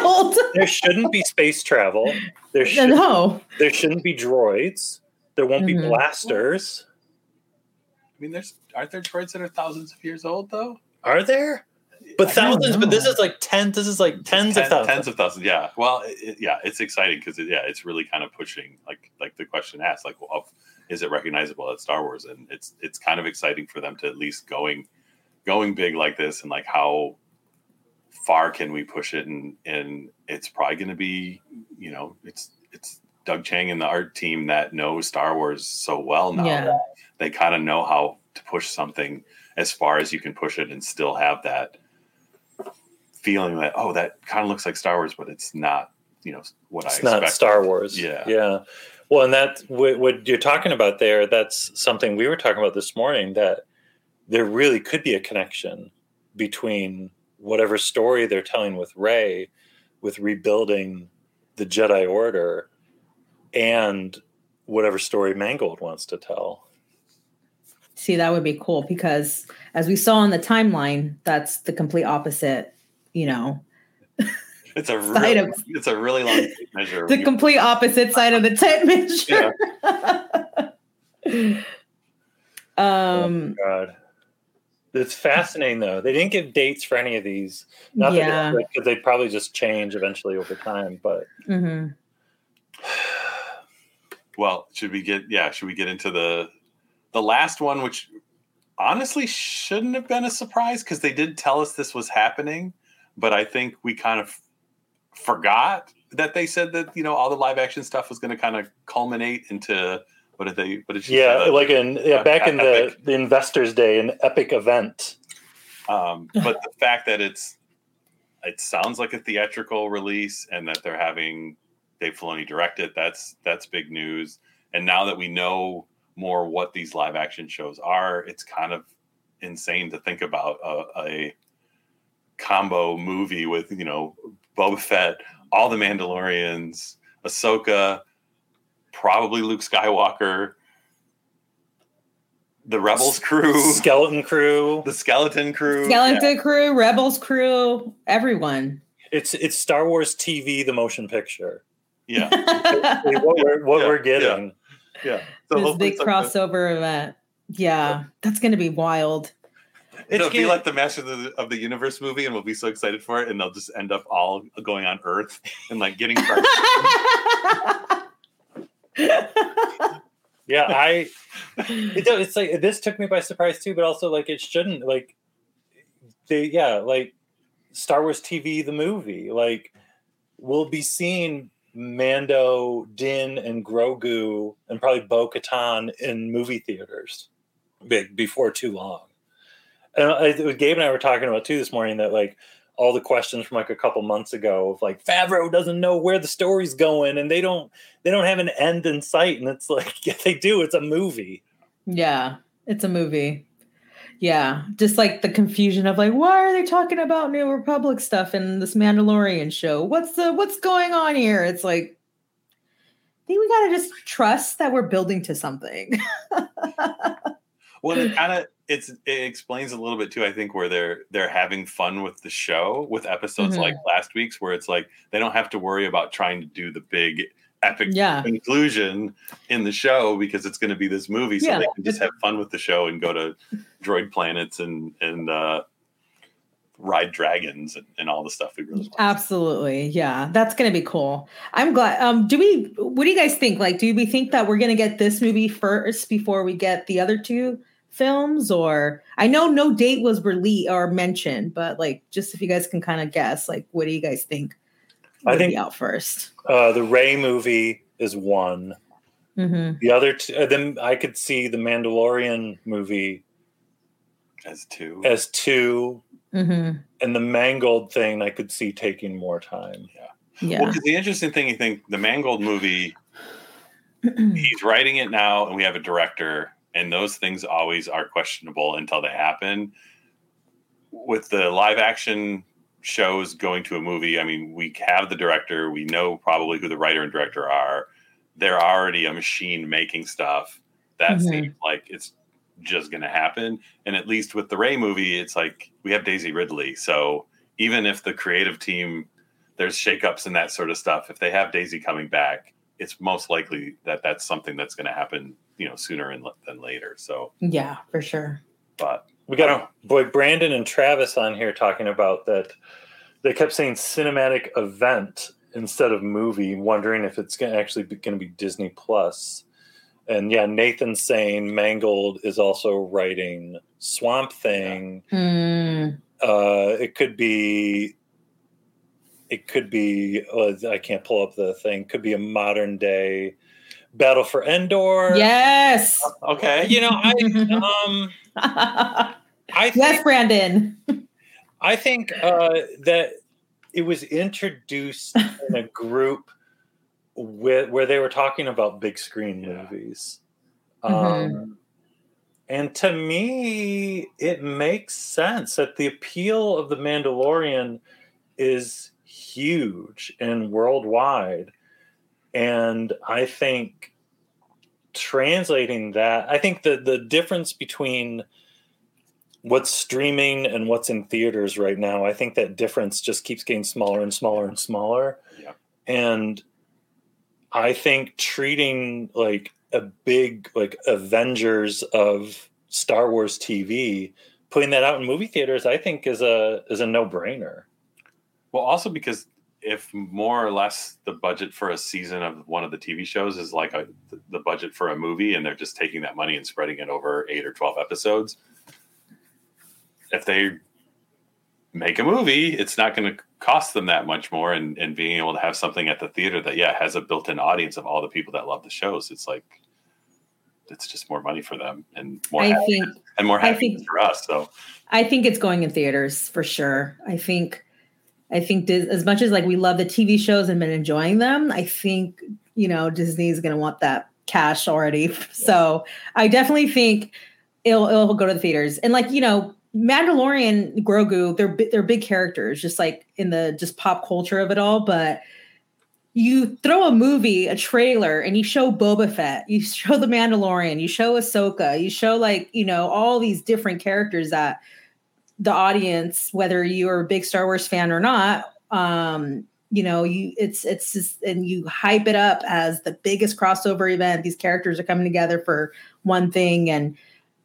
wild. There shouldn't be space travel. There should, no. There shouldn't be droids. There won't mm-hmm. be blasters. I mean, there's aren't there droids that are thousands of years old though? Are there? But I thousands. But this is like ten. This is like tens ten, of thousands. Tens of thousands. Yeah. Well, it, yeah. It's exciting because it, yeah, it's really kind of pushing like like the question asked, like, well, is it recognizable at Star Wars? And it's it's kind of exciting for them to at least going going big like this, and like how far can we push it? And and it's probably going to be, you know, it's it's. Doug Chang and the art team that knows Star Wars so well now. Yeah. They kind of know how to push something as far as you can push it and still have that feeling that, oh, that kind of looks like Star Wars, but it's not, you know, what it's I expect. It's not Star Wars. Yeah. Yeah. Well, and that, what, what you're talking about there, that's something we were talking about this morning, that there really could be a connection between whatever story they're telling with Rey, with rebuilding the Jedi Order, and whatever story Mangold wants to tell. See, that would be cool because as we saw on the timeline, that's the complete opposite, you know. It's a really, of, it's a really long tape measure. The complete opposite side of the tape measure. Yeah. um, oh, God. It's fascinating, though. They didn't give dates for any of these. Not yeah. Because they'd probably just change eventually over time, but... Mm-hmm. Well, should we get yeah, should we get into the the last one, which honestly shouldn't have been a surprise because they did tell us this was happening, but I think we kind of forgot that they said that, you know, all the live action stuff was going to kind of culminate into what did they what did you yeah, say? Like in yeah, a, back a, in the, the Investors Day, an epic event. Um, but the fact that it's it sounds like a theatrical release and that they're having Dave Filoni direct it. That's that's big news. And now that we know more what these live action shows are, it's kind of insane to think about a, a combo movie with, you know, Boba Fett, all the Mandalorians, Ahsoka, probably Luke Skywalker, the Rebels crew, Skeleton Crew, the Skeleton Crew, Skeleton yeah. Crew, Rebels crew, everyone. It's it's Star Wars T V, the motion picture. Yeah, what we're what yeah, we're getting. Yeah, yeah. So this big crossover good. event. Yeah, yeah. That's going to be wild. It'll it's be gonna... like the Masters of the, of the Universe movie, and we'll be so excited for it, and they'll just end up all going on Earth and like getting. yeah, I. It, it's like this took me by surprise too, but also like it shouldn't like. They yeah like, Star Wars T V the movie, like we'll be seeing Mando, Din, and Grogu, and probably Bo-Katan in movie theaters big before too long. And I, Gabe and I were talking about too this morning that like all the questions from like a couple months ago of like Favreau doesn't know where the story's going and they don't they don't have an end in sight, and it's like yeah, they do. It's a movie. Yeah, It's a movie. Yeah, just like the confusion of like, why are they talking about New Republic stuff in this Mandalorian show? What's the what's going on here? It's like, I think we gotta just trust that we're building to something. Well, it kind of it's it explains a little bit too, I think, where they're they're having fun with the show with episodes mm-hmm. like last week's, where it's like they don't have to worry about trying to do the big epic yeah. conclusion in the show because it's going to be this movie, so yeah. they can just have fun with the show and go to droid planets and and uh, ride dragons and, and all the stuff we really want. Absolutely, yeah, that's going to be cool. I'm glad. Um, do we? What do you guys think? Like, do we think that we're going to get this movie first before we get the other two films? Or I know no date was released or mentioned, but like, just if you guys can kind of guess, like, what do you guys think? I think out first. Uh, the Rey movie is one. Mm-hmm. The other, t- uh, then I could see the Mandalorian movie as two. As two, mm-hmm. and the Mangold thing I could see taking more time. Yeah, yeah. Well, the interesting thing, you think the Mangold movie, he's writing it now, and we have a director, and those things always are questionable until they happen. With the live action shows going to a movie, I mean, we have the director, we know probably who the writer and director are. They're already a machine making stuff that mm-hmm. seems like it's just going to happen. And at least with the Rey movie, it's like we have Daisy Ridley. So even if the creative team, there's shakeups and that sort of stuff, if they have Daisy coming back, it's most likely that that's something that's going to happen, you know, sooner than later. So yeah, for sure. But we got our boy Brandon and Travis on here talking about that. They kept saying cinematic event instead of movie, wondering if it's gonna actually going to be Disney Plus. And yeah, Nathan's saying Mangold is also writing Swamp Thing. Mm. Uh, it could be. It could be. Uh, I can't pull up the thing. Could be a modern day Battle for Endor. Yes. Okay. You know, I um. I think, yes, Brandon. I think uh, that it was introduced in a group with, where they were talking about big screen yeah. movies. Um, mm-hmm. And to me, it makes sense that the appeal of The Mandalorian is huge and worldwide. And I think translating that, I think the, the difference between what's streaming and what's in theaters right now, I think that difference just keeps getting smaller and smaller and smaller. Yeah. And I think treating like a big, like Avengers of Star Wars T V, putting that out in movie theaters, I think is a, is a no-brainer. Well, also because if more or less the budget for a season of one of the T V shows is like a, the budget for a movie, and they're just taking that money and spreading it over eight or twelve episodes. If they make a movie, it's not going to cost them that much more. And, and being able to have something at the theater that, yeah, has a built-in audience of all the people that love the shows. It's like, it's just more money for them and more, I happy, think, and more happiness I think, for us. So I think it's going in theaters for sure. I think, I think Dis- as much as like we love the T V shows and been enjoying them, I think, you know, Disney is going to want that cash already. Yeah. So I definitely think it'll, it'll go to the theaters. And like, you know, Mandalorian, Grogu, they're, they're big characters, just like in the just pop culture of it all. But you throw a movie, a trailer, and you show Boba Fett, you show the Mandalorian, you show Ahsoka, you show like, you know, all these different characters that the audience, whether you're a big Star Wars fan or not, um, you know, you it's it's just, and you hype it up as the biggest crossover event. These characters are coming together for one thing, and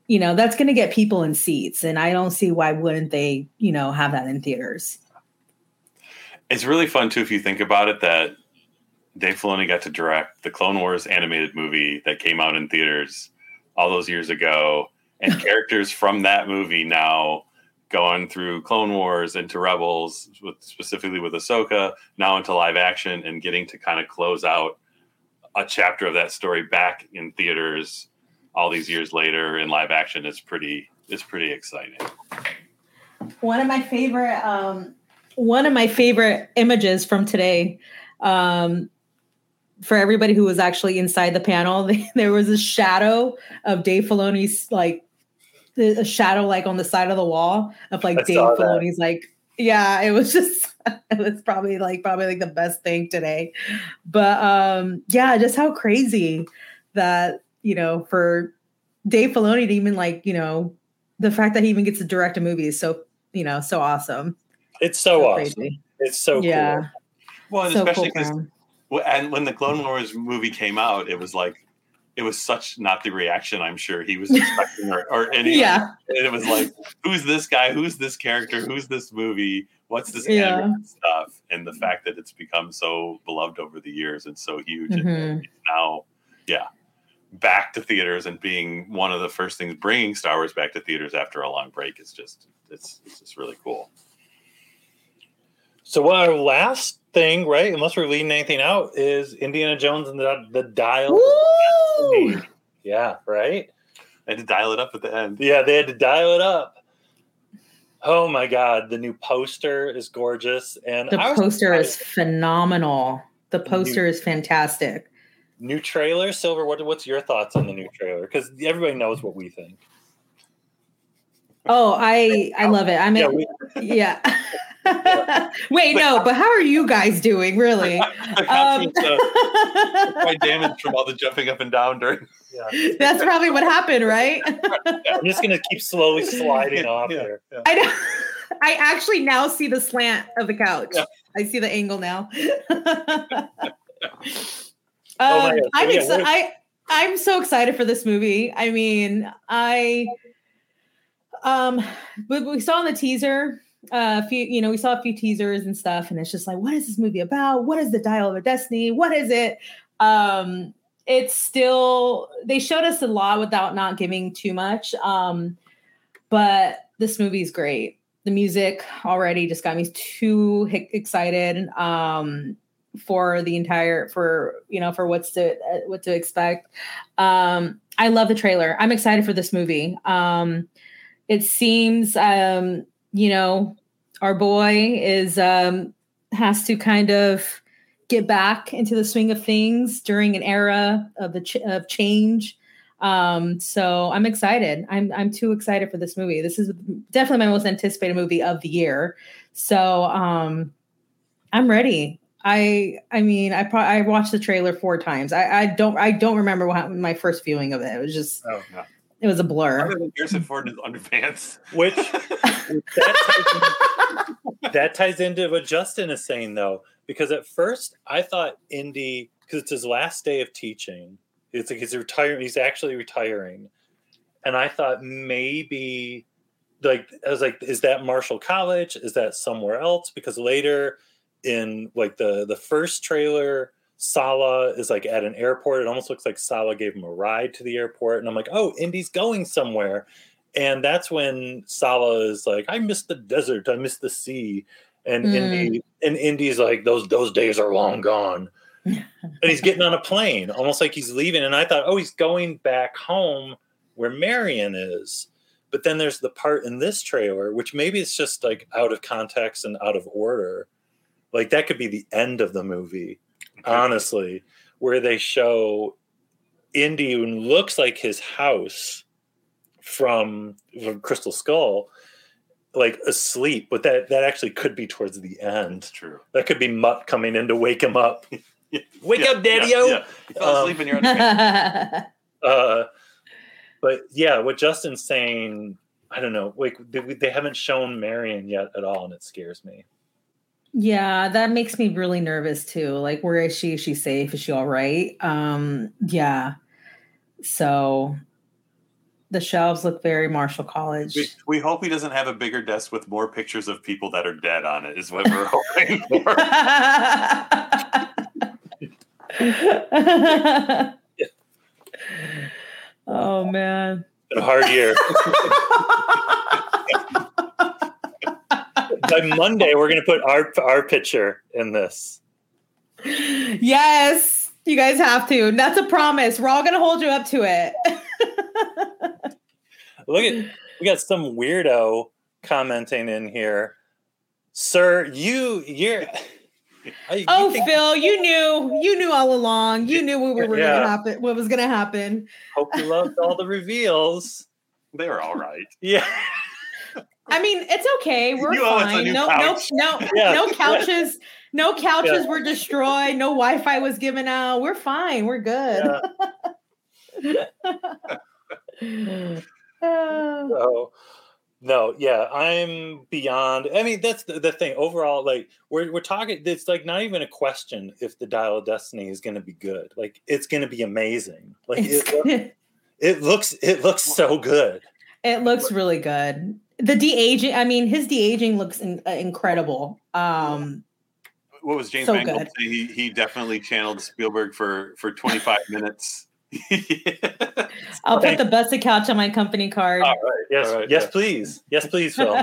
you know that's going to get people in seats. And I don't see why wouldn't they, you know, have that in theaters. It's really fun too if you think about it that Dave Filoni got to direct the Clone Wars animated movie that came out in theaters all those years ago, and characters from that movie now. Going through Clone Wars into Rebels, with, specifically with Ahsoka, now into live action, and getting to kind of close out a chapter of that story back in theaters all these years later in live action is pretty is pretty exciting. One of my favorite um, one of my favorite images from today. Um, for everybody who was actually inside the panel, there was a shadow of Dave Filoni's like the a shadow like on the side of the wall of like I Dave Filoni's like, yeah, it was just it was probably like probably like the best thing today. But um, yeah, just how crazy that, you know, for Dave Filoni to even like, you know, the fact that he even gets to direct a movie is so, you know, so awesome. It's so, so awesome. Crazy. It's so yeah. cool. Well, and so especially because cool, and when the Clone Wars movie came out, it was like, it was such not the reaction I'm sure he was expecting, or, or any. Yeah. And it was like, who's this guy? Who's this character? Who's this movie? What's this yeah. stuff? And the fact that it's become so beloved over the years and so huge, mm-hmm. and it's now, yeah, back to theaters and being one of the first things bringing Star Wars back to theaters after a long break is just, it's, it's just really cool. So our last thing, right, unless we're leaving anything out, is Indiana Jones and the, the dial. Woo! Yeah, right? They had to dial it up at the end. Yeah, they had to dial it up. Oh, my God. The new poster is gorgeous. And the I poster was, is I, phenomenal. The poster new, is fantastic. New trailer? Silver, what, what's your thoughts on the new trailer? Because everybody knows what we think. Oh, I I love it. I mean, yeah. We, yeah. Wait, no, but how are you guys doing, really? um, quite damaged from all the jumping up and down during. Yeah. That's probably what happened, right? Yeah, I'm just gonna keep slowly sliding off yeah, here. Yeah. I know. I actually now see the slant of the couch. Yeah. I see the angle now. um, oh I'm ex- yeah, I I'm so excited for this movie. I mean, I um, we, we saw in the teaser. Uh, a few, you know, we saw a few teasers and stuff, and it's just like, what is this movie about? What is the Dial of Destiny? What is it? Um, it's still, they showed us a lot without not giving too much. Um, but this movie is great. The music already just got me too hic- excited um, for the entire, for, you know, for what's to, uh, what to expect. Um, I love the trailer. I'm excited for this movie. Um, it seems, um, you know, our boy is, um, has to kind of get back into the swing of things during an era of the ch- of change. Um, so I'm excited. I'm, I'm too excited for this movie. This is definitely my most anticipated movie of the year. So, um, I'm ready. I, I mean, I probably, I watched the trailer four times. I, I don't, I don't remember what happened, my first viewing of it. It was just, oh, no. It was a blur. Other than Harrison Ford in underpants, which that, ties into, that ties into what Justin is saying, though, because at first I thought Indy, because it's his last day of teaching, it's like he's retiring. He's actually retiring, and I thought maybe, like, I was like, is that Marshall College? Is that somewhere else? Because later in like the the first trailer, Sala is like at an airport. It almost looks like Sala gave him a ride to the airport. And I'm like, oh, Indy's going somewhere. And that's when Sala is like, I miss the desert. I miss the sea. And mm. Indy and Indy's like, those those days are long gone. And he's getting on a plane, almost like he's leaving. And I thought, oh, he's going back home where Marion is. But then there's the part in this trailer, which maybe it's just like out of context and out of order. Like that could be the end of the movie. Honestly, where they show Indy and looks like his house from, from Crystal Skull, like asleep, but that, that actually could be towards the end. That's true. That could be Mutt coming in to wake him up. Wake yeah, up, Daddy-o! Yeah, yeah. You fell um, asleep in your underpants. uh, but yeah, what Justin's saying, I don't know, like they, they haven't shown Marion yet at all, and it scares me. Yeah, that makes me really nervous too. Like, where is she? Is she safe? Is she all right? Um, yeah. So the shelves look very Marshall College. We, we hope he doesn't have a bigger desk with more pictures of people that are dead on it, is what we're hoping for. Oh, man. It's been a hard year. By Monday, we're going to put our our picture in this. Yes, you guys have to. That's a promise. We're all going to hold you up to it. Look at, we got some weirdo commenting in here. Sir, you, you're. You oh, think- Phil, you knew. You knew all along. You knew what, we were yeah. gonna happen, what was going to happen. Hope you loved all the reveals. They're all right. Yeah. I mean, it's okay. We're you fine. No, couch. no, no, yeah. no couches. No couches yeah. were destroyed. No Wi-Fi was given out. We're fine. We're good. Yeah. So, no, yeah, I'm beyond. I mean, that's the, the thing. Overall, like we're we're talking. It's like not even a question if the Dial of Destiny is going to be good. Like it's going to be amazing. Like it, look, it looks. It looks so good. It looks really good. The de-aging, I mean, his de-aging looks in, uh, incredible. Um, what was James so Mangold good. saying? He, he definitely channeled Spielberg for, for twenty-five minutes. Yeah. I'll put the busted couch on my company card. All right. Yes, All right. yes, yeah. please. Yes, please, Phil.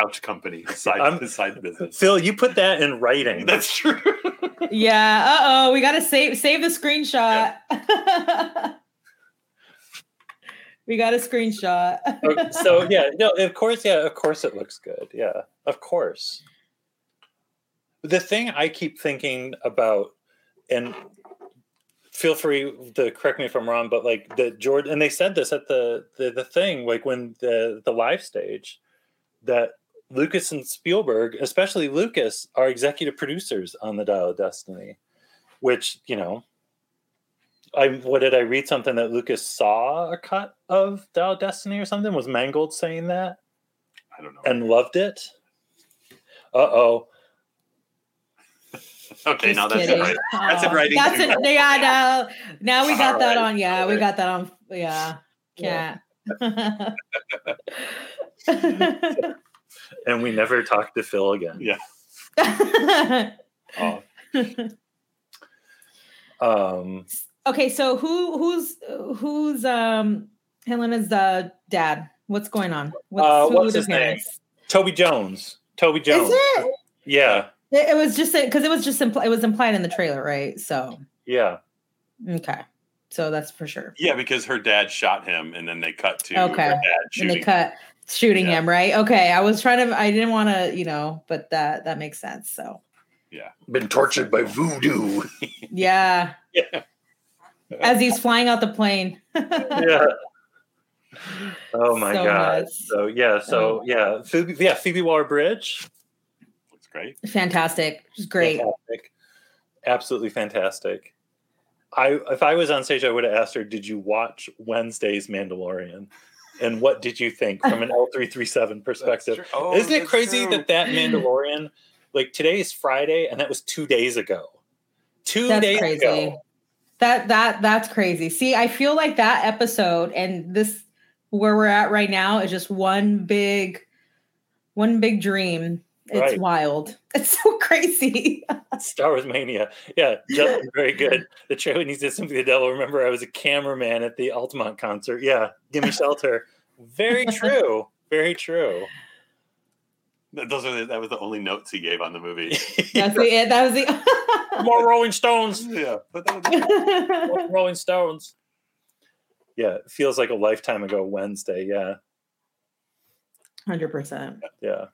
Couch company. Side, side business. Phil, you put that in writing. That's true. Yeah. Uh-oh. We got to save, save the screenshot. Yeah. We got a screenshot. Okay, so yeah, no, of course, yeah, of course it looks good. Yeah, of course. The thing I keep thinking about, and feel free to correct me if I'm wrong, but like the George, and they said this at the the, the thing, like when the, the live stage, that Lucas and Spielberg, especially Lucas, are executive producers on the Dial of Destiny, which, you know, I, what did I read something that Lucas saw a cut of Dial of Destiny or something? Was Mangold saying that? I don't know. And loved it? Uh-oh. Okay, Just now that's kidding. Right. Oh, that's in writing. That's it. Yeah, no, now we got All that right. on. Yeah, All we right. got that on. Yeah. Yeah. And we never talked to Phil again. Yeah. Oh. Um Okay, so who who's who's um, Helena's uh, dad? What's going on? What's, uh, what's his name? Toby Jones. Toby Jones. Is it? Yeah. It, it was just because it was just impl- it was implied in the trailer, right? So yeah. Okay, so that's for sure. Yeah, because her dad shot him, and then they cut to okay. her dad shooting. And they cut shooting yeah. him, right? Okay, I was trying to. I didn't want to, you know, but that that makes sense. So yeah, been tortured by voodoo. Yeah. Yeah. As he's flying out the plane. Yeah. Oh my so god. Much. So yeah. So yeah. Phoebe, yeah. Phoebe Waller-Bridge. That's great. Fantastic. She's great. Fantastic. Absolutely fantastic. I if I was on stage, I would have asked her, "Did you watch Wednesday's Mandalorian? And what did you think from an L three thirty-seven perspective?" Oh, Isn't it crazy true. that that Mandalorian? Like today is Friday, and that was two days ago. Two that's days crazy. ago. That that that's crazy. See, I feel like that episode and this where we're at right now is just one big, one big dream. It's right. wild. It's so crazy. Star Wars mania. Yeah, Justin, very good. The trailer needs to simply the devil. Remember, I was a cameraman at the Altamont concert. Yeah, give me shelter. Very true. Very true. Those are the, that was the only notes he gave on the movie. That's the it. That was the more Rolling Stones. Yeah, more Rolling Stones. Yeah, it feels like a lifetime ago Wednesday. Yeah, hundred percent. Yeah.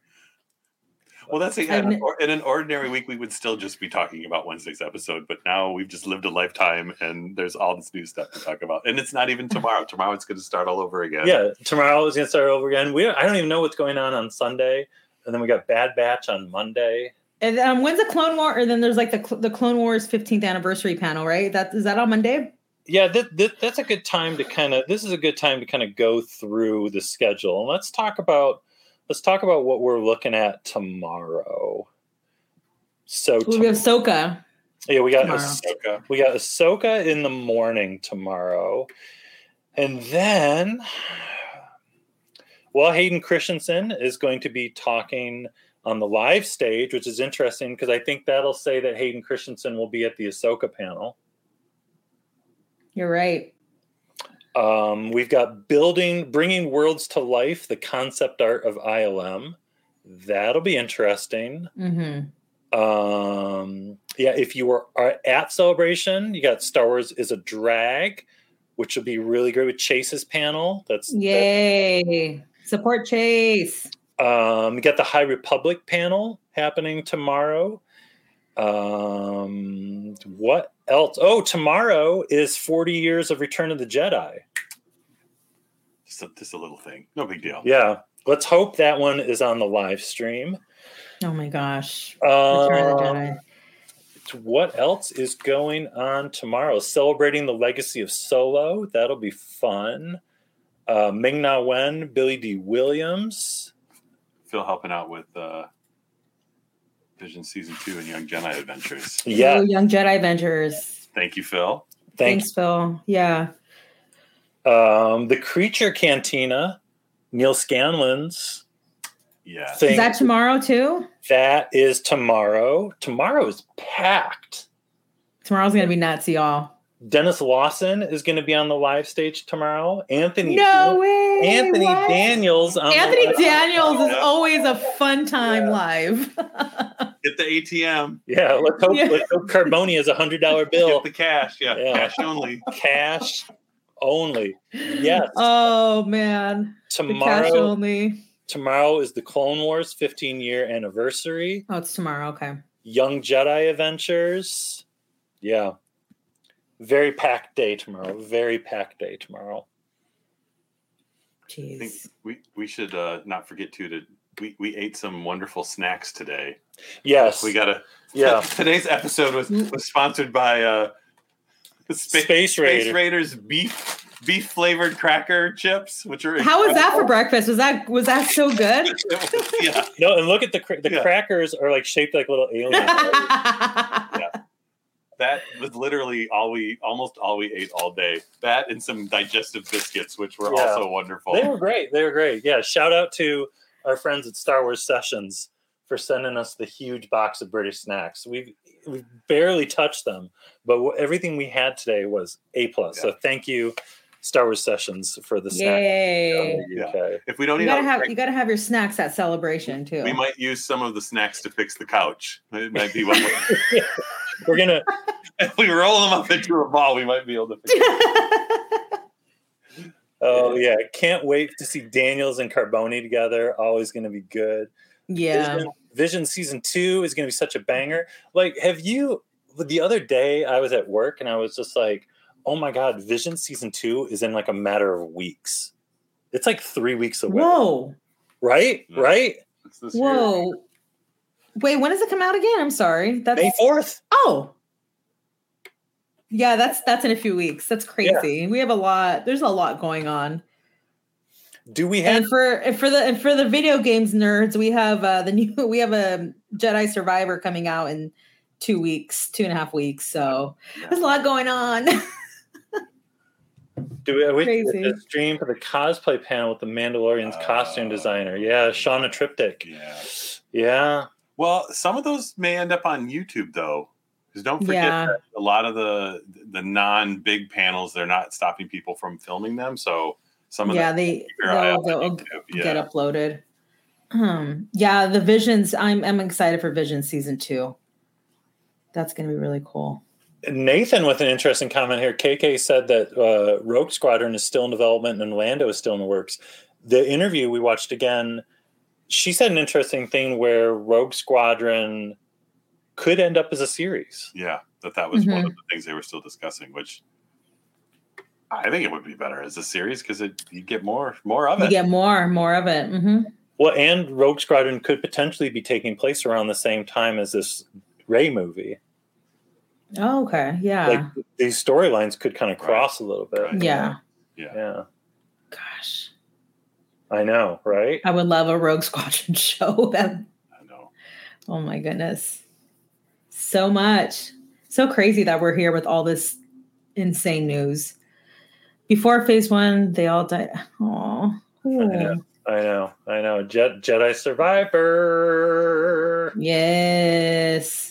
Well, that's the, yeah, in an ordinary week we would still just be talking about Wednesday's episode, but now we've just lived a lifetime, and there's all this new stuff to talk about, and it's not even tomorrow. Tomorrow it's going to start all over again. Yeah, tomorrow is going to start over again. We I don't even know what's going on on Sunday. And then we got Bad Batch on Monday. And um, when's the Clone War? Or then there's like the the Clone Wars fifteenth anniversary panel, right? That is that on Monday? Yeah, that, that, that's a good time to kind of. This is a good time to kind of go through the schedule, and let's talk about let's talk about what we're looking at tomorrow. So we tom- have Ahsoka. Yeah, we got tomorrow. Ahsoka. We got Ahsoka in the morning tomorrow, and then. Well, Hayden Christensen is going to be talking on the live stage, which is interesting because I think that'll say that Hayden Christensen will be at the Ahsoka panel. You're right. Um, we've got building, bringing worlds to life, the concept art of I L M. That'll be interesting. Mm-hmm. Um, yeah, if you were at Celebration, you got Star Wars is a Drag, which will be really great with Chase's panel. That's yay. That's, Support Chase. Um, we got the High Republic panel happening tomorrow. Um, what else? Oh, tomorrow is forty years of Return of the Jedi. Just a, just a little thing. No big deal. Yeah. Let's hope that one is on the live stream. Oh, my gosh. Uh, Return of the Jedi. What else is going on tomorrow? Celebrating the legacy of Solo. That'll be fun. Uh, Ming-Na Wen, Billy D. Williams. Phil helping out with uh, Vision Season two and Young Jedi Adventures. Yeah. Oh, Young Jedi Adventures. Thank you, Phil. Thank Thanks, Phil. Yeah. Um, the Creature Cantina, Neil Scanlon's. Yeah. Thing. Is that tomorrow too? That is tomorrow. Tomorrow is packed. Tomorrow's going to be nuts, y'all. Dennis Lawson is going to be on the live stage tomorrow. Anthony. No way. Anthony what? Daniels. On Anthony the Daniels live. Is always a fun time yeah. live. Get the A T M. Yeah. Let's hope, yeah. Let's hope Carboni is a hundred dollar bill. Get the cash. Yeah. yeah. Cash only. Cash only. Yes. Oh man. Tomorrow. The cash only. Tomorrow is the Clone Wars fifteen-year anniversary. Oh, it's tomorrow. Okay. Young Jedi Adventures. Yeah. Very packed day tomorrow. Very packed day tomorrow. Jeez. I think we, we should uh, not forget, too, to we, we ate some wonderful snacks today. Yes. We got to... Yeah. Today's episode was, was sponsored by uh, Space, Space, Raider. Space Raiders Beef. Beef flavored cracker chips, which are incredible. How was that for breakfast? Was that was that so good? yeah. No, and look at the cra- the yeah. crackers are like shaped like little aliens. yeah. That was literally all we almost all we ate all day. That and some digestive biscuits, which were yeah. also wonderful. They were great. They were great. Yeah. Shout out to our friends at Star Wars Sessions for sending us the huge box of British snacks. We've we barely touched them, but w- everything we had today was A plus. Yeah. So thank you. Star Wars Sessions for the snack. Yay. The yeah. If we don't, you gotta have break, you gotta have your snacks at Celebration too. We might use some of the snacks to fix the couch. It might be one. Way. We're gonna if we roll them up into a ball, we might be able to fix it. Oh yeah, can't wait to see Daniels and Carboni together. Always going to be good. Yeah, Vision, Vision Season Two is going to be such a banger. Like, have you? The other day, I was at work and I was just like, oh my God, Vision Season two is in like a matter of weeks. It's like three weeks away. Whoa. Right? Mm. Right? It's this Whoa. Year. Wait, when does it come out again? I'm sorry. That's May fourth. Oh. Yeah, that's that's in a few weeks. That's crazy. Yeah. We have a lot. There's a lot going on. Do we have and for and for the and for the video games nerds, we have uh, the new we have a Jedi Survivor coming out in two weeks, two and a half weeks. So yeah. There's a lot going on. Do we, are we the stream for the cosplay panel with the Mandalorian's uh, costume designer? Yeah, Shauna Triptych. Yeah. Yeah. Well, some of those may end up on YouTube though, because don't forget yeah. that a lot of the the non big panels, they're not stopping people from filming them. So some of yeah, they they'll, they'll get yeah. uploaded. Um, yeah, the Visions. I'm I'm excited for Vision Season Two. That's going to be really cool. Nathan with an interesting comment here. K K said that uh, Rogue Squadron is still in development and Lando is still in the works. The interview we watched again, she said an interesting thing where Rogue Squadron could end up as a series. Yeah, that that was mm-hmm. one of the things they were still discussing, which I think it would be better as a series because you get more more of it. You get more, more of it. Mm-hmm. Well, and Rogue Squadron could potentially be taking place around the same time as this Rey movie. Oh, okay. Yeah. Like these storylines could kind of cross right. a little bit. Right. Yeah. yeah. Yeah. Gosh. I know, right? I would love a Rogue Squadron show. That... I know. Oh my goodness. So much. So crazy that we're here with all this insane news. Before phase one, they all died. Aw. I know. I know. I know. Je- Jedi Survivor. Yes.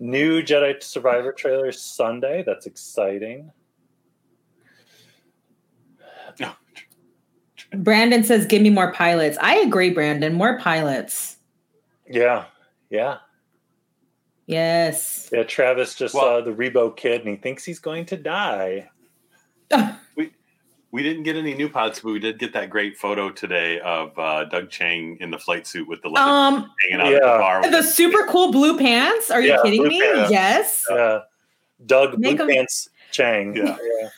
New Jedi Survivor trailer Sunday. That's exciting. Brandon says, give me more pilots. I agree, Brandon. More pilots. Yeah. Yeah. Yes. Yeah, Travis just well, saw the Rebo kid and he thinks he's going to die. we We didn't get any new pods, but we did get that great photo today of uh, Doug Chang in the flight suit with the leather um, hanging out yeah. at the bar. With the super cool blue pants? Are you yeah, kidding me? Pants. Yes. Uh, Doug Make Blue em- Pants Chang. Yeah. yeah.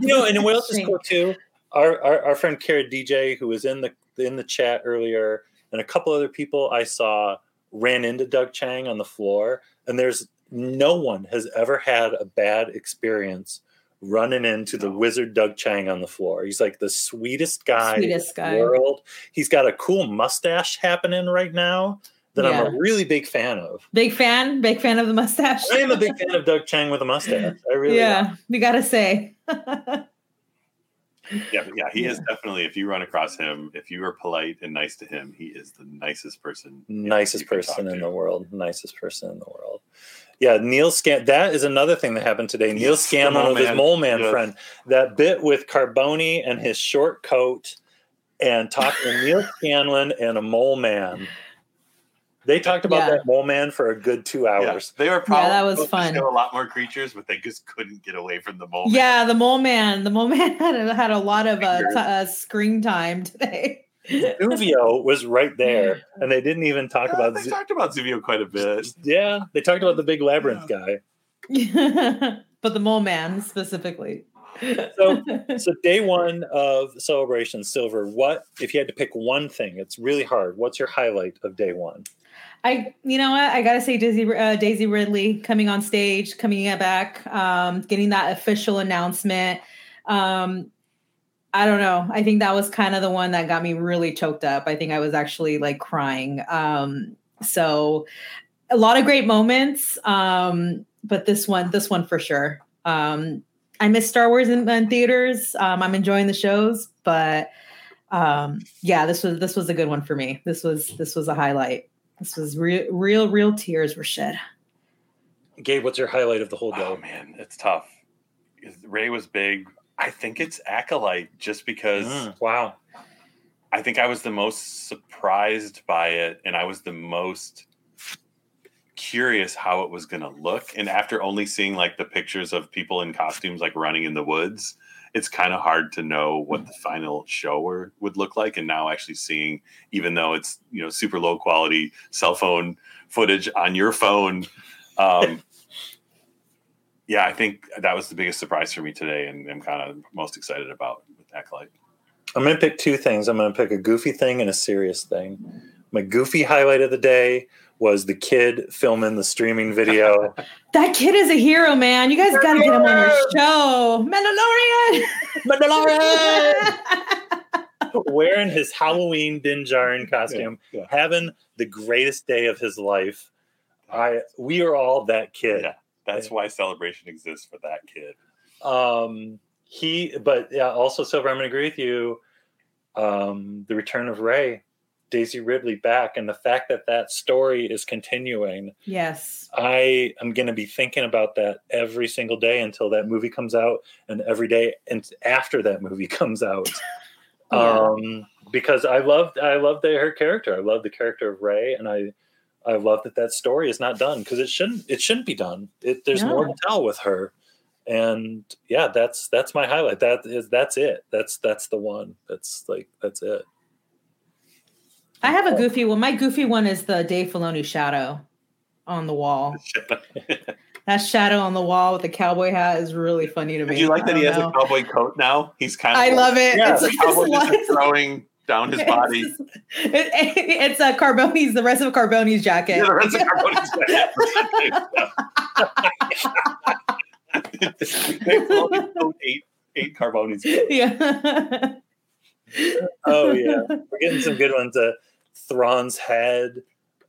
You know, and what else is cool too? Our, our our friend Kara D J, who was in the in the chat earlier, and a couple other people I saw ran into Doug Chang on the floor. And there's no one has ever had a bad experience running into the wizard Doug Chang on the floor. He's like the sweetest guy sweetest in the guy. world. He's got a cool mustache happening right now that yeah. I'm a really big fan of. Big fan? Big fan of the mustache? I am a big fan of Doug Chang with a mustache. I really Yeah, am. We gotta say. yeah, yeah, he yeah. is definitely, if you run across him, if you are polite and nice to him, he is the nicest person. Nicest person in to. the world. Nicest person in the world. Yeah, Neil Scam. That is another thing that happened today. Neil yes, Scanlon with his mole man yes. friend. That bit with Carboni and his short coat, and talking to Neil Scanlon and a mole man. They talked about yeah. that mole man for a good two hours. Yeah, they were probably yeah, that was fun. To show a lot more creatures, but they just couldn't get away from the mole. Yeah, man. the mole man. The mole man had a, had a lot of uh, t- uh, screen time today. Zuvio was right there, and they didn't even talk yeah, about. They Z- talked about Zuvio quite a bit. Yeah, they talked about the big labyrinth yeah. guy, but the mole man specifically. So, so day one of Celebration Silver. What if you had to pick one thing? It's really hard. What's your highlight of day one? I, you know what, I gotta say, Daisy uh, Daisy Ridley coming on stage, coming back, um, getting that official announcement. Um, I don't know. I think that was kind of the one that got me really choked up. I think I was actually like crying. Um, so a lot of great moments. Um, but this one, this one for sure. Um, I miss Star Wars in, in theaters. Um, I'm enjoying the shows, but um, yeah, this was, this was a good one for me. This was, this was a highlight. This was re- real, real tears were shed. Gabe, what's your highlight of the whole day? Oh man, it's tough. Ray was big. I think it's Acolyte just because mm, wow. I think I was the most surprised by it, and I was the most curious how it was going to look. And after only seeing like the pictures of people in costumes like running in the woods, it's kind of hard to know what the final show were, would look like. And now actually seeing, even though it's, you know, super low quality cell phone footage on your phone, um, yeah, I think that was the biggest surprise for me today, and I'm kind of most excited about with Acolyte. I'm going to pick two things. I'm going to pick a goofy thing and a serious thing. My goofy highlight of the day was the kid filming the streaming video. That kid is a hero, man. You guys got to get him on your show. Mandalorian! Mandalorian! Wearing his Halloween Din Djarin costume, yeah, yeah. having the greatest day of his life. I, we are all that kid. Yeah. That's why Celebration exists for that kid. Um, he, but yeah, also, Silver, I'm going to agree with you. Um, the return of Rey, Daisy Ridley back, and the fact that that story is continuing. Yes. I am going to be thinking about that every single day until that movie comes out, and every day and after that movie comes out. yeah. Um, because I loved, I loved the, her character. I loved the character of Rey, and I. I love that that story is not done, because it shouldn't. It shouldn't be done. It, there's no. more to tell with her, and yeah, that's that's my highlight. That is that's it. That's that's the one. That's like that's it. I have a goofy one. My goofy one is the Dave Filoni shadow on the wall. That shadow on the wall with the cowboy hat is really funny to me. Do you like that he has know. a cowboy coat now? He's kind of. I like, love it. Yeah, it's the cowboy just throwing. Down his body. It's, it, it's a Carboni's, the rest of Carboni's jacket. Yeah, the rest of Carboni's jacket. they eight, eight Carboni's. Jacket. Yeah. Oh yeah, we're getting some good ones. Uh, Thrawn's head.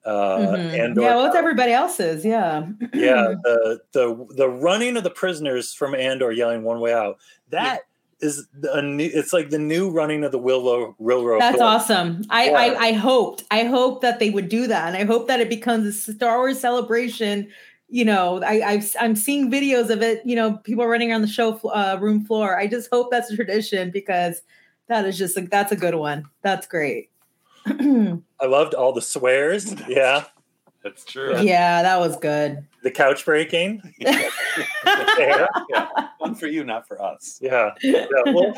Uh, mm-hmm. Andor. Yeah, what's well, everybody else's? Yeah. yeah. The the the running of the prisoners from Andor, yelling "One Way Out." That. Yeah. Is a new, it's like the new running of the Willow Railroad. That's floor. awesome. I, I I hoped I hoped that they would do that, and I hope that it becomes a Star Wars celebration. You know, I I've, I'm seeing videos of it. You know, people running around the show uh, room floor. I just hope that's a tradition, because that is just like that's a good one. That's great. I loved all the swears. Yeah, That's true. Yeah, that was good. The couch breaking. Yeah. Yeah. One for you, not for us. Yeah. Yeah. Well,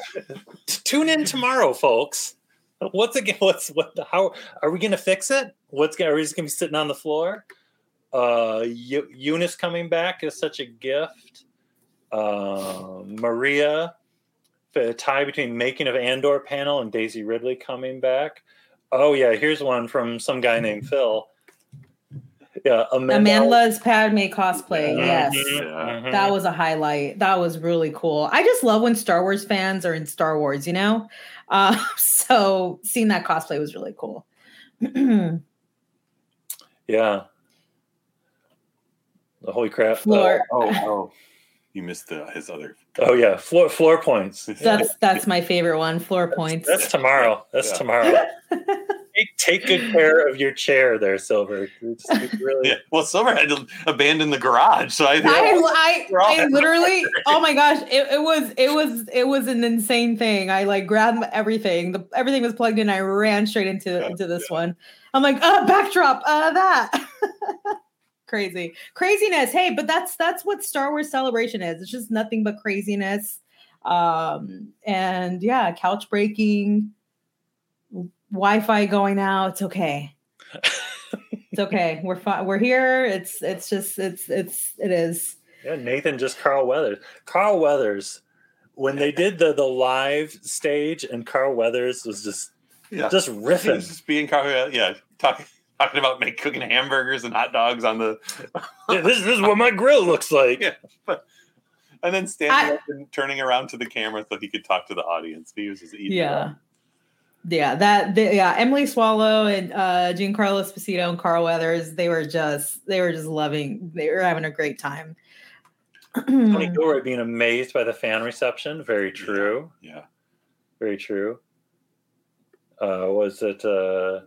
tune in tomorrow, folks. What's again? What's what? The, how are we going to fix it? What's are we just going to be sitting on the floor? Uh, Eu- Eunice coming back is such a gift. Uh, Maria, the tie between making of Andor panel and Daisy Ridley coming back. Oh yeah, here's one from some guy named Phil. Yeah, Amanda. Amanda's Padme cosplay. Yes, mm-hmm. Mm-hmm. That was a highlight. That was really cool. I just love when Star Wars fans are in Star Wars, you know. Uh, so seeing that cosplay was really cool. Yeah. The holy crap! Floor. Oh, oh, oh, you missed the, his other. Oh yeah, floor floor points. That's that's my favorite one. Floor that's, points. That's tomorrow. That's yeah. tomorrow. Take good care of your chair there, Silver. Really... Yeah. Well, Silver had to abandon the garage. So I I, I, I literally, oh my gosh, it, it was it was it was an insane thing. I like grabbed everything. The, everything was plugged in. I ran straight into, yeah, into this yeah. one. I'm like, uh, backdrop, uh, that. Crazy. Craziness. Hey, but that's that's what Star Wars Celebration is. It's just nothing but craziness. Um, and yeah, couch breaking. Wi-Fi going out. It's okay. It's okay. We're fine. We're here. It's it's just it's it's it is. Yeah, Nathan just Carl Weathers. Carl Weathers, when they did the the live stage, and Carl Weathers was just yeah. just riffing, was just being Carl. Yeah, talking talking about make cooking hamburgers and hot dogs on the. Yeah, this, this is what my grill looks like. Yeah. And then standing I, up and turning around to the camera so he could talk to the audience. He was just eating. Yeah. It. Yeah, that the, yeah, Emily Swallow and uh, Giancarlo Esposito and Carl Weathers, they were just they were just loving. They were having a great time. Tony Gilroy being amazed by the fan reception. Very true. Yeah, yeah. Very true. Uh, was it uh,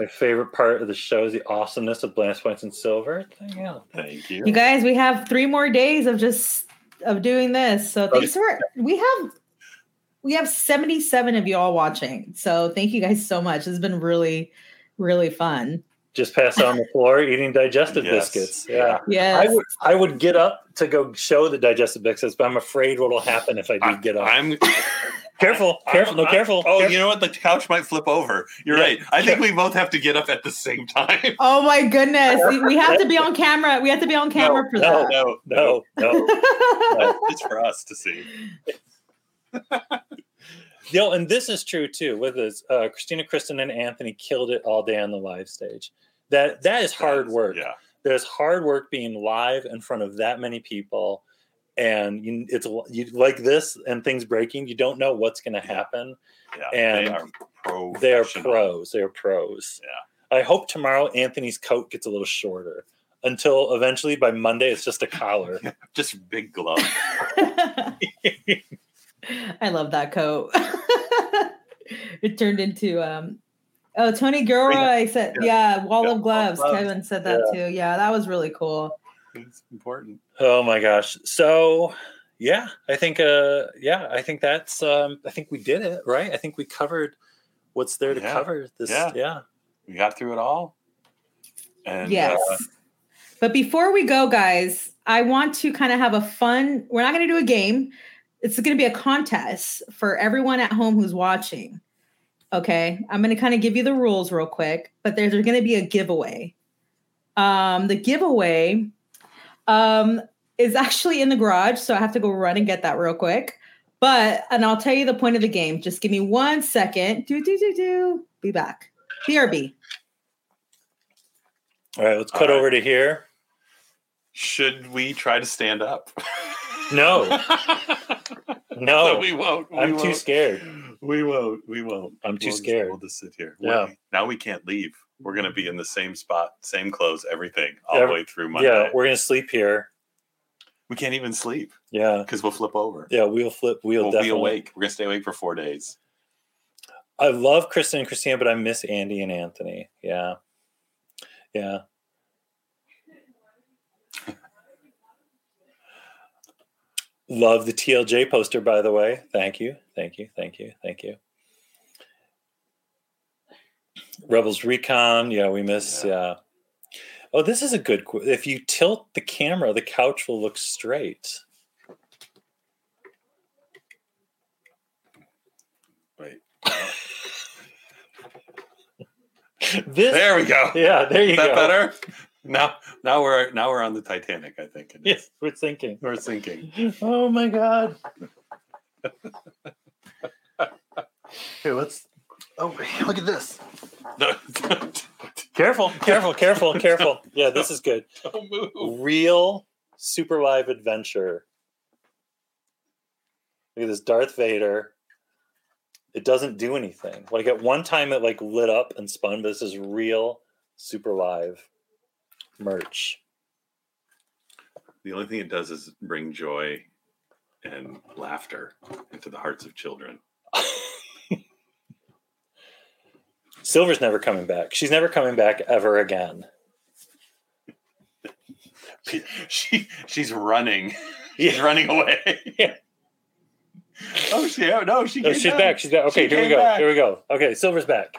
my favorite part of the show is the awesomeness of Blanche Points and Silver? Yeah, thank you. You guys, we have three more days of just of doing this. So thanks for we have. We have seventy-seven of you all watching. So thank you guys so much. It's been really, really fun. Just passed on the floor eating digestive yes. biscuits. Yeah. Yes. I would I would get up to go show the digestive biscuits, but I'm afraid what will happen if I do I, get up. I'm careful. I, careful. I, no, I, careful. Oh, careful. You know what? The couch might flip over. You're yeah. right. I think we both have to get up at the same time. Oh my goodness. We have to be on camera. We have to be on camera no, for no, that. No, no, no, no. It's for us to see. You know, and this is true too with this uh Christina, Kristen, and Anthony killed it all day on the live stage. That that is hard work. Yeah, there's hard work being live in front of that many people, and you, it's you, like this and things breaking. You don't know what's going to happen. Yeah, and they are pro. They are pros. They are pros. Yeah. I hope tomorrow Anthony's coat gets a little shorter. Until eventually by Monday it's just a collar, just big glove. I love that coat. It turned into um oh Tony Gilroy said yeah, yeah wall yeah, of gloves. Gloves. Kevin said that yeah. too. Yeah, that was really cool. It's important. Oh my gosh. So yeah, I think uh yeah, I think that's um I think we did it, right? I think we covered what's there to yeah. cover this yeah. yeah. We got through it all. And yes. Uh, but before we go, guys, I want to kind of have a fun we're not gonna do a game. It's going to be a contest for everyone at home who's watching. Okay. I'm going to kind of give you the rules real quick, but there's going to be a giveaway. Um, the giveaway um, is actually in the garage. So I have to go run and get that real quick, but, and I'll tell you the point of the game. Just give me one second. Do, do, do, do. Be back. B R B. All right. Let's cut All right. over to here. Should we try to stand up? No, no, no, we won't. We I'm won't. too scared. We won't. We won't. I'm too we'll scared. Just, we'll just sit here. Yeah. We're, now we can't leave. We're going to be in the same spot, same clothes, everything, all yeah. the way through Monday. Yeah, we're going to sleep here. We can't even sleep. Yeah, because we'll flip over. Yeah, we'll flip. We'll, we'll definitely be awake. We're going to stay awake for four days. I love Kristen and Christina, but I miss Andy and Anthony. Yeah, yeah. Love the T L J poster, by the way. Thank you. Thank you. Thank you. Thank you. Rebels Recon. Yeah, we miss. Yeah. yeah. Oh, this is a good. Qu- if you tilt the camera, the couch will look straight. Wait. This, there we go. Yeah, there you go. Is that better? Now, now we're now we're on the Titanic. I think. It yes, is. we're sinking. We're sinking. Oh my God. Here, let's. Oh, look at this. Careful, careful, careful, careful. Yeah, this is good. Don't move. Real super live adventure. Look at this Darth Vader. It doesn't do anything. Like at one time it like lit up and spun, but this is real super live merch. The only thing it does is bring joy and laughter into the hearts of children. Silver's never coming back. She's never coming back ever again. she, she she's running. She's yeah. running away. Yeah. Oh, she no, she no, she's back. back. She's back. Okay, she here we go. Back. Here we go. Okay, Silver's back.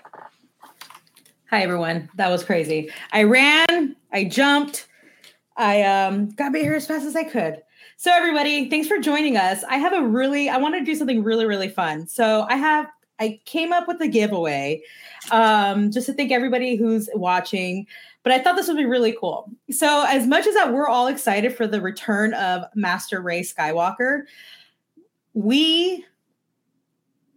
Hi everyone. That was crazy. I ran, I jumped, I um got me here as fast as I could. So everybody, thanks for joining us. I have a really I want to do something really, really fun. So I have I came up with a giveaway um, just to thank everybody who's watching, but I thought this would be really cool. So as much as that we're all excited for the return of Master Rey Skywalker, we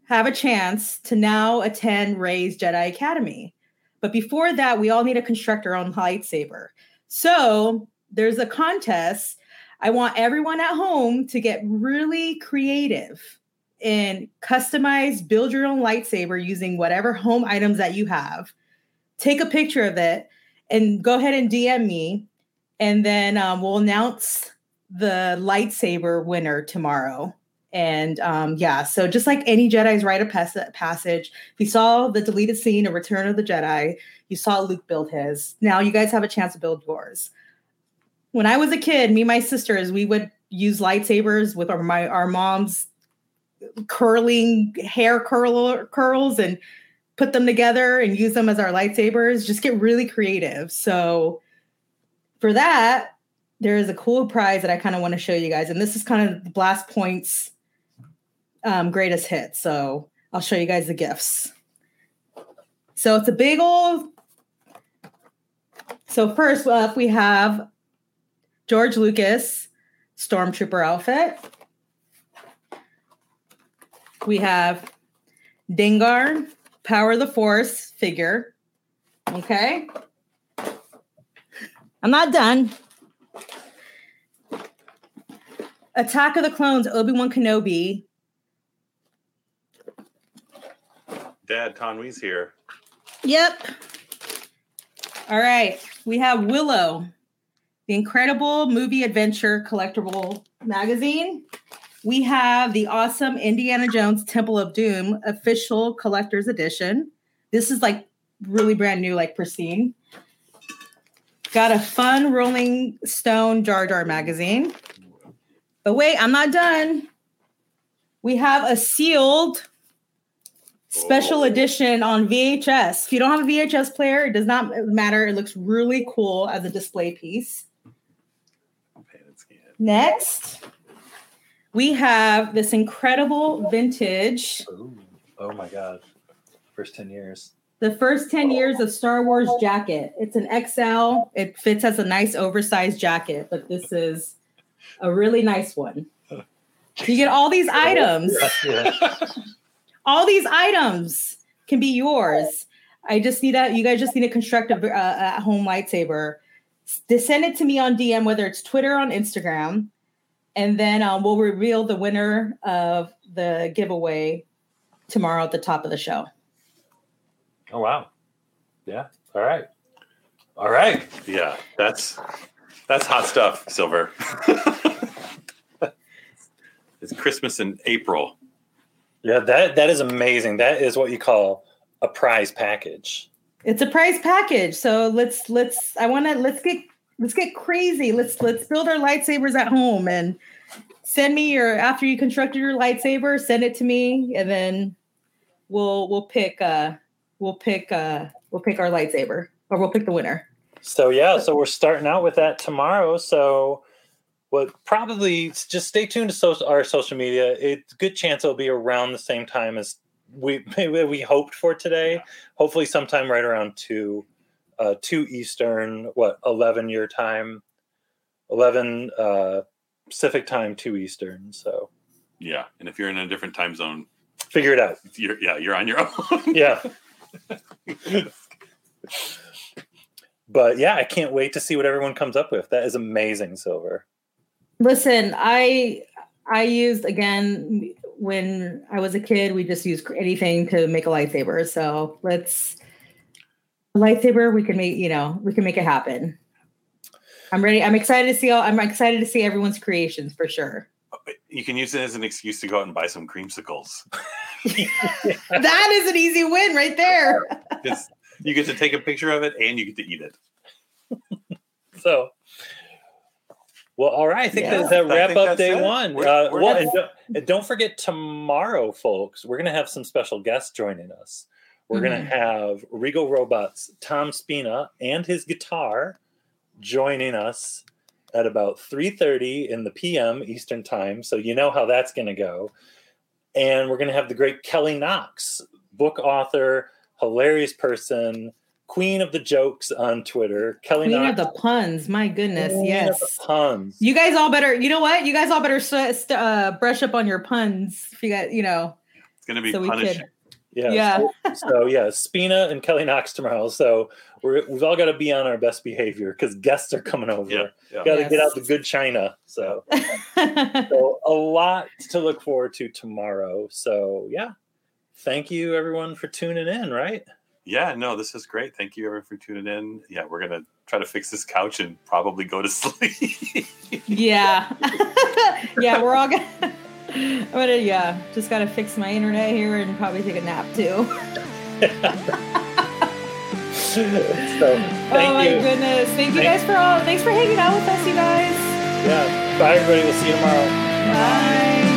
have a chance to now attend Rey's Jedi Academy. But before that, we all need to construct our own lightsaber. So there's a contest. I want everyone at home to get really creative and customize, build your own lightsaber using whatever home items that you have. Take a picture of it and go ahead and D M me. And then um, we'll announce the lightsaber winner tomorrow. And um, yeah, so just like any Jedi's rite of pas- passage, if you saw the deleted scene of Return of the Jedi, you saw Luke build his. Now you guys have a chance to build yours. When I was a kid, me and my sisters, we would use lightsabers with our, my, our mom's curling hair curl curls and put them together and use them as our lightsabers. Just get really creative. So for that, there is a cool prize that I kind of want to show you guys. And this is kind of the Blast Point's um, greatest hit. So I'll show you guys the gifts. So it's a big old. So first up, we have George Lucas Stormtrooper outfit. We have Dengar, Power of the Force figure. Okay. I'm not done. Attack of the Clones, Obi-Wan Kenobi. Dad, Tanwi's here. Yep. All right. We have Willow, the incredible movie adventure collectible magazine. We have the awesome Indiana Jones Temple of Doom official collector's edition. This is like really brand new, like pristine. Got a fun Rolling Stone Jar Jar magazine. But wait, I'm not done. We have a sealed special edition on V H S. If you don't have a V H S player, it does not matter. It looks really cool as a display piece. Next. We have this incredible vintage. Ooh, oh my God. First ten years. The first ten years of Star Wars jacket. It's an X L. It fits as a nice oversized jacket, but this is a really nice one. So you get all these items. Yeah, yeah. All these items can be yours. I just need that. You guys just need to construct a, a, a home lightsaber. Just send it to me on D M, whether it's Twitter or on Instagram. And then um, we'll reveal the winner of the giveaway tomorrow at the top of the show. Oh, wow. Yeah. All right. All right. Yeah, that's that's hot stuff, Silver. It's Christmas in April. Yeah, that that is amazing. That is what you call a prize package. It's a prize package. So let's let's I want to let's get Let's get crazy. Let's let's build our lightsabers at home and send me your after you constructed your lightsaber, send it to me, and then we'll we'll pick uh we'll pick uh we'll pick our lightsaber, or we'll pick the winner. So, yeah, so we're starting out with that tomorrow. So, what probably just stay tuned to social, our social media. It's a good chance it'll be around the same time as we we hoped for today. Yeah. Hopefully, sometime right around two, uh, two Eastern, what eleven your time, eleven uh, Pacific time, two Eastern. So, yeah, and if you're in a different time zone, figure it out. You're, yeah, you're on your own. Yeah. But yeah, I can't wait to see what everyone comes up with. That is amazing, Silver. Listen, I I used, again, when I was a kid, we just used anything to make a lightsaber. So let's, a lightsaber, we can make, you know, we can make it happen. I'm ready. I'm excited to see all, I'm excited to see everyone's creations for sure. You can use it as an excuse to go out and buy some creamsicles. That is an easy win right there. It's, you get to take a picture of it and you get to eat it. So, well, all right. I think yeah. that's that wrap up day it. one. We're, uh, we're well, and don't, and don't forget tomorrow, folks, we're going to have some special guests joining us. We're mm-hmm. going to have Regal Robot's Tom Spina and his guitar joining us at about three thirty in the p m Eastern time. So you know how that's going to go. And we're going to have the great Kelly Knox, book author, hilarious person, queen of the jokes on Twitter. Kelly Queen Knox. Queen of the puns. My goodness. Queen yes. Of the puns. You guys all better, you know what? You guys all better st- uh, brush up on your puns. If you got, you know. It's going to be so punishing. Yeah. yeah. So, so yeah, Spina and Kelly Knox tomorrow. So we're, we've all got to be on our best behavior because guests are coming over. Yeah, yeah. Got to yes. get out the good china. So. So a lot to look forward to tomorrow. So yeah, thank you everyone for tuning in. Right? Yeah. No, this is great. Thank you everyone for tuning in. Yeah, we're gonna try to fix this couch and probably go to sleep. Yeah. Yeah, we're all gonna. I'm gonna, yeah, just gotta fix my internet here and probably take a nap too. So, thank oh my you. goodness! Thank you thank guys for all. Thanks for hanging out with us, you guys. Yeah. Bye, everybody. We'll see you tomorrow. Bye. Bye.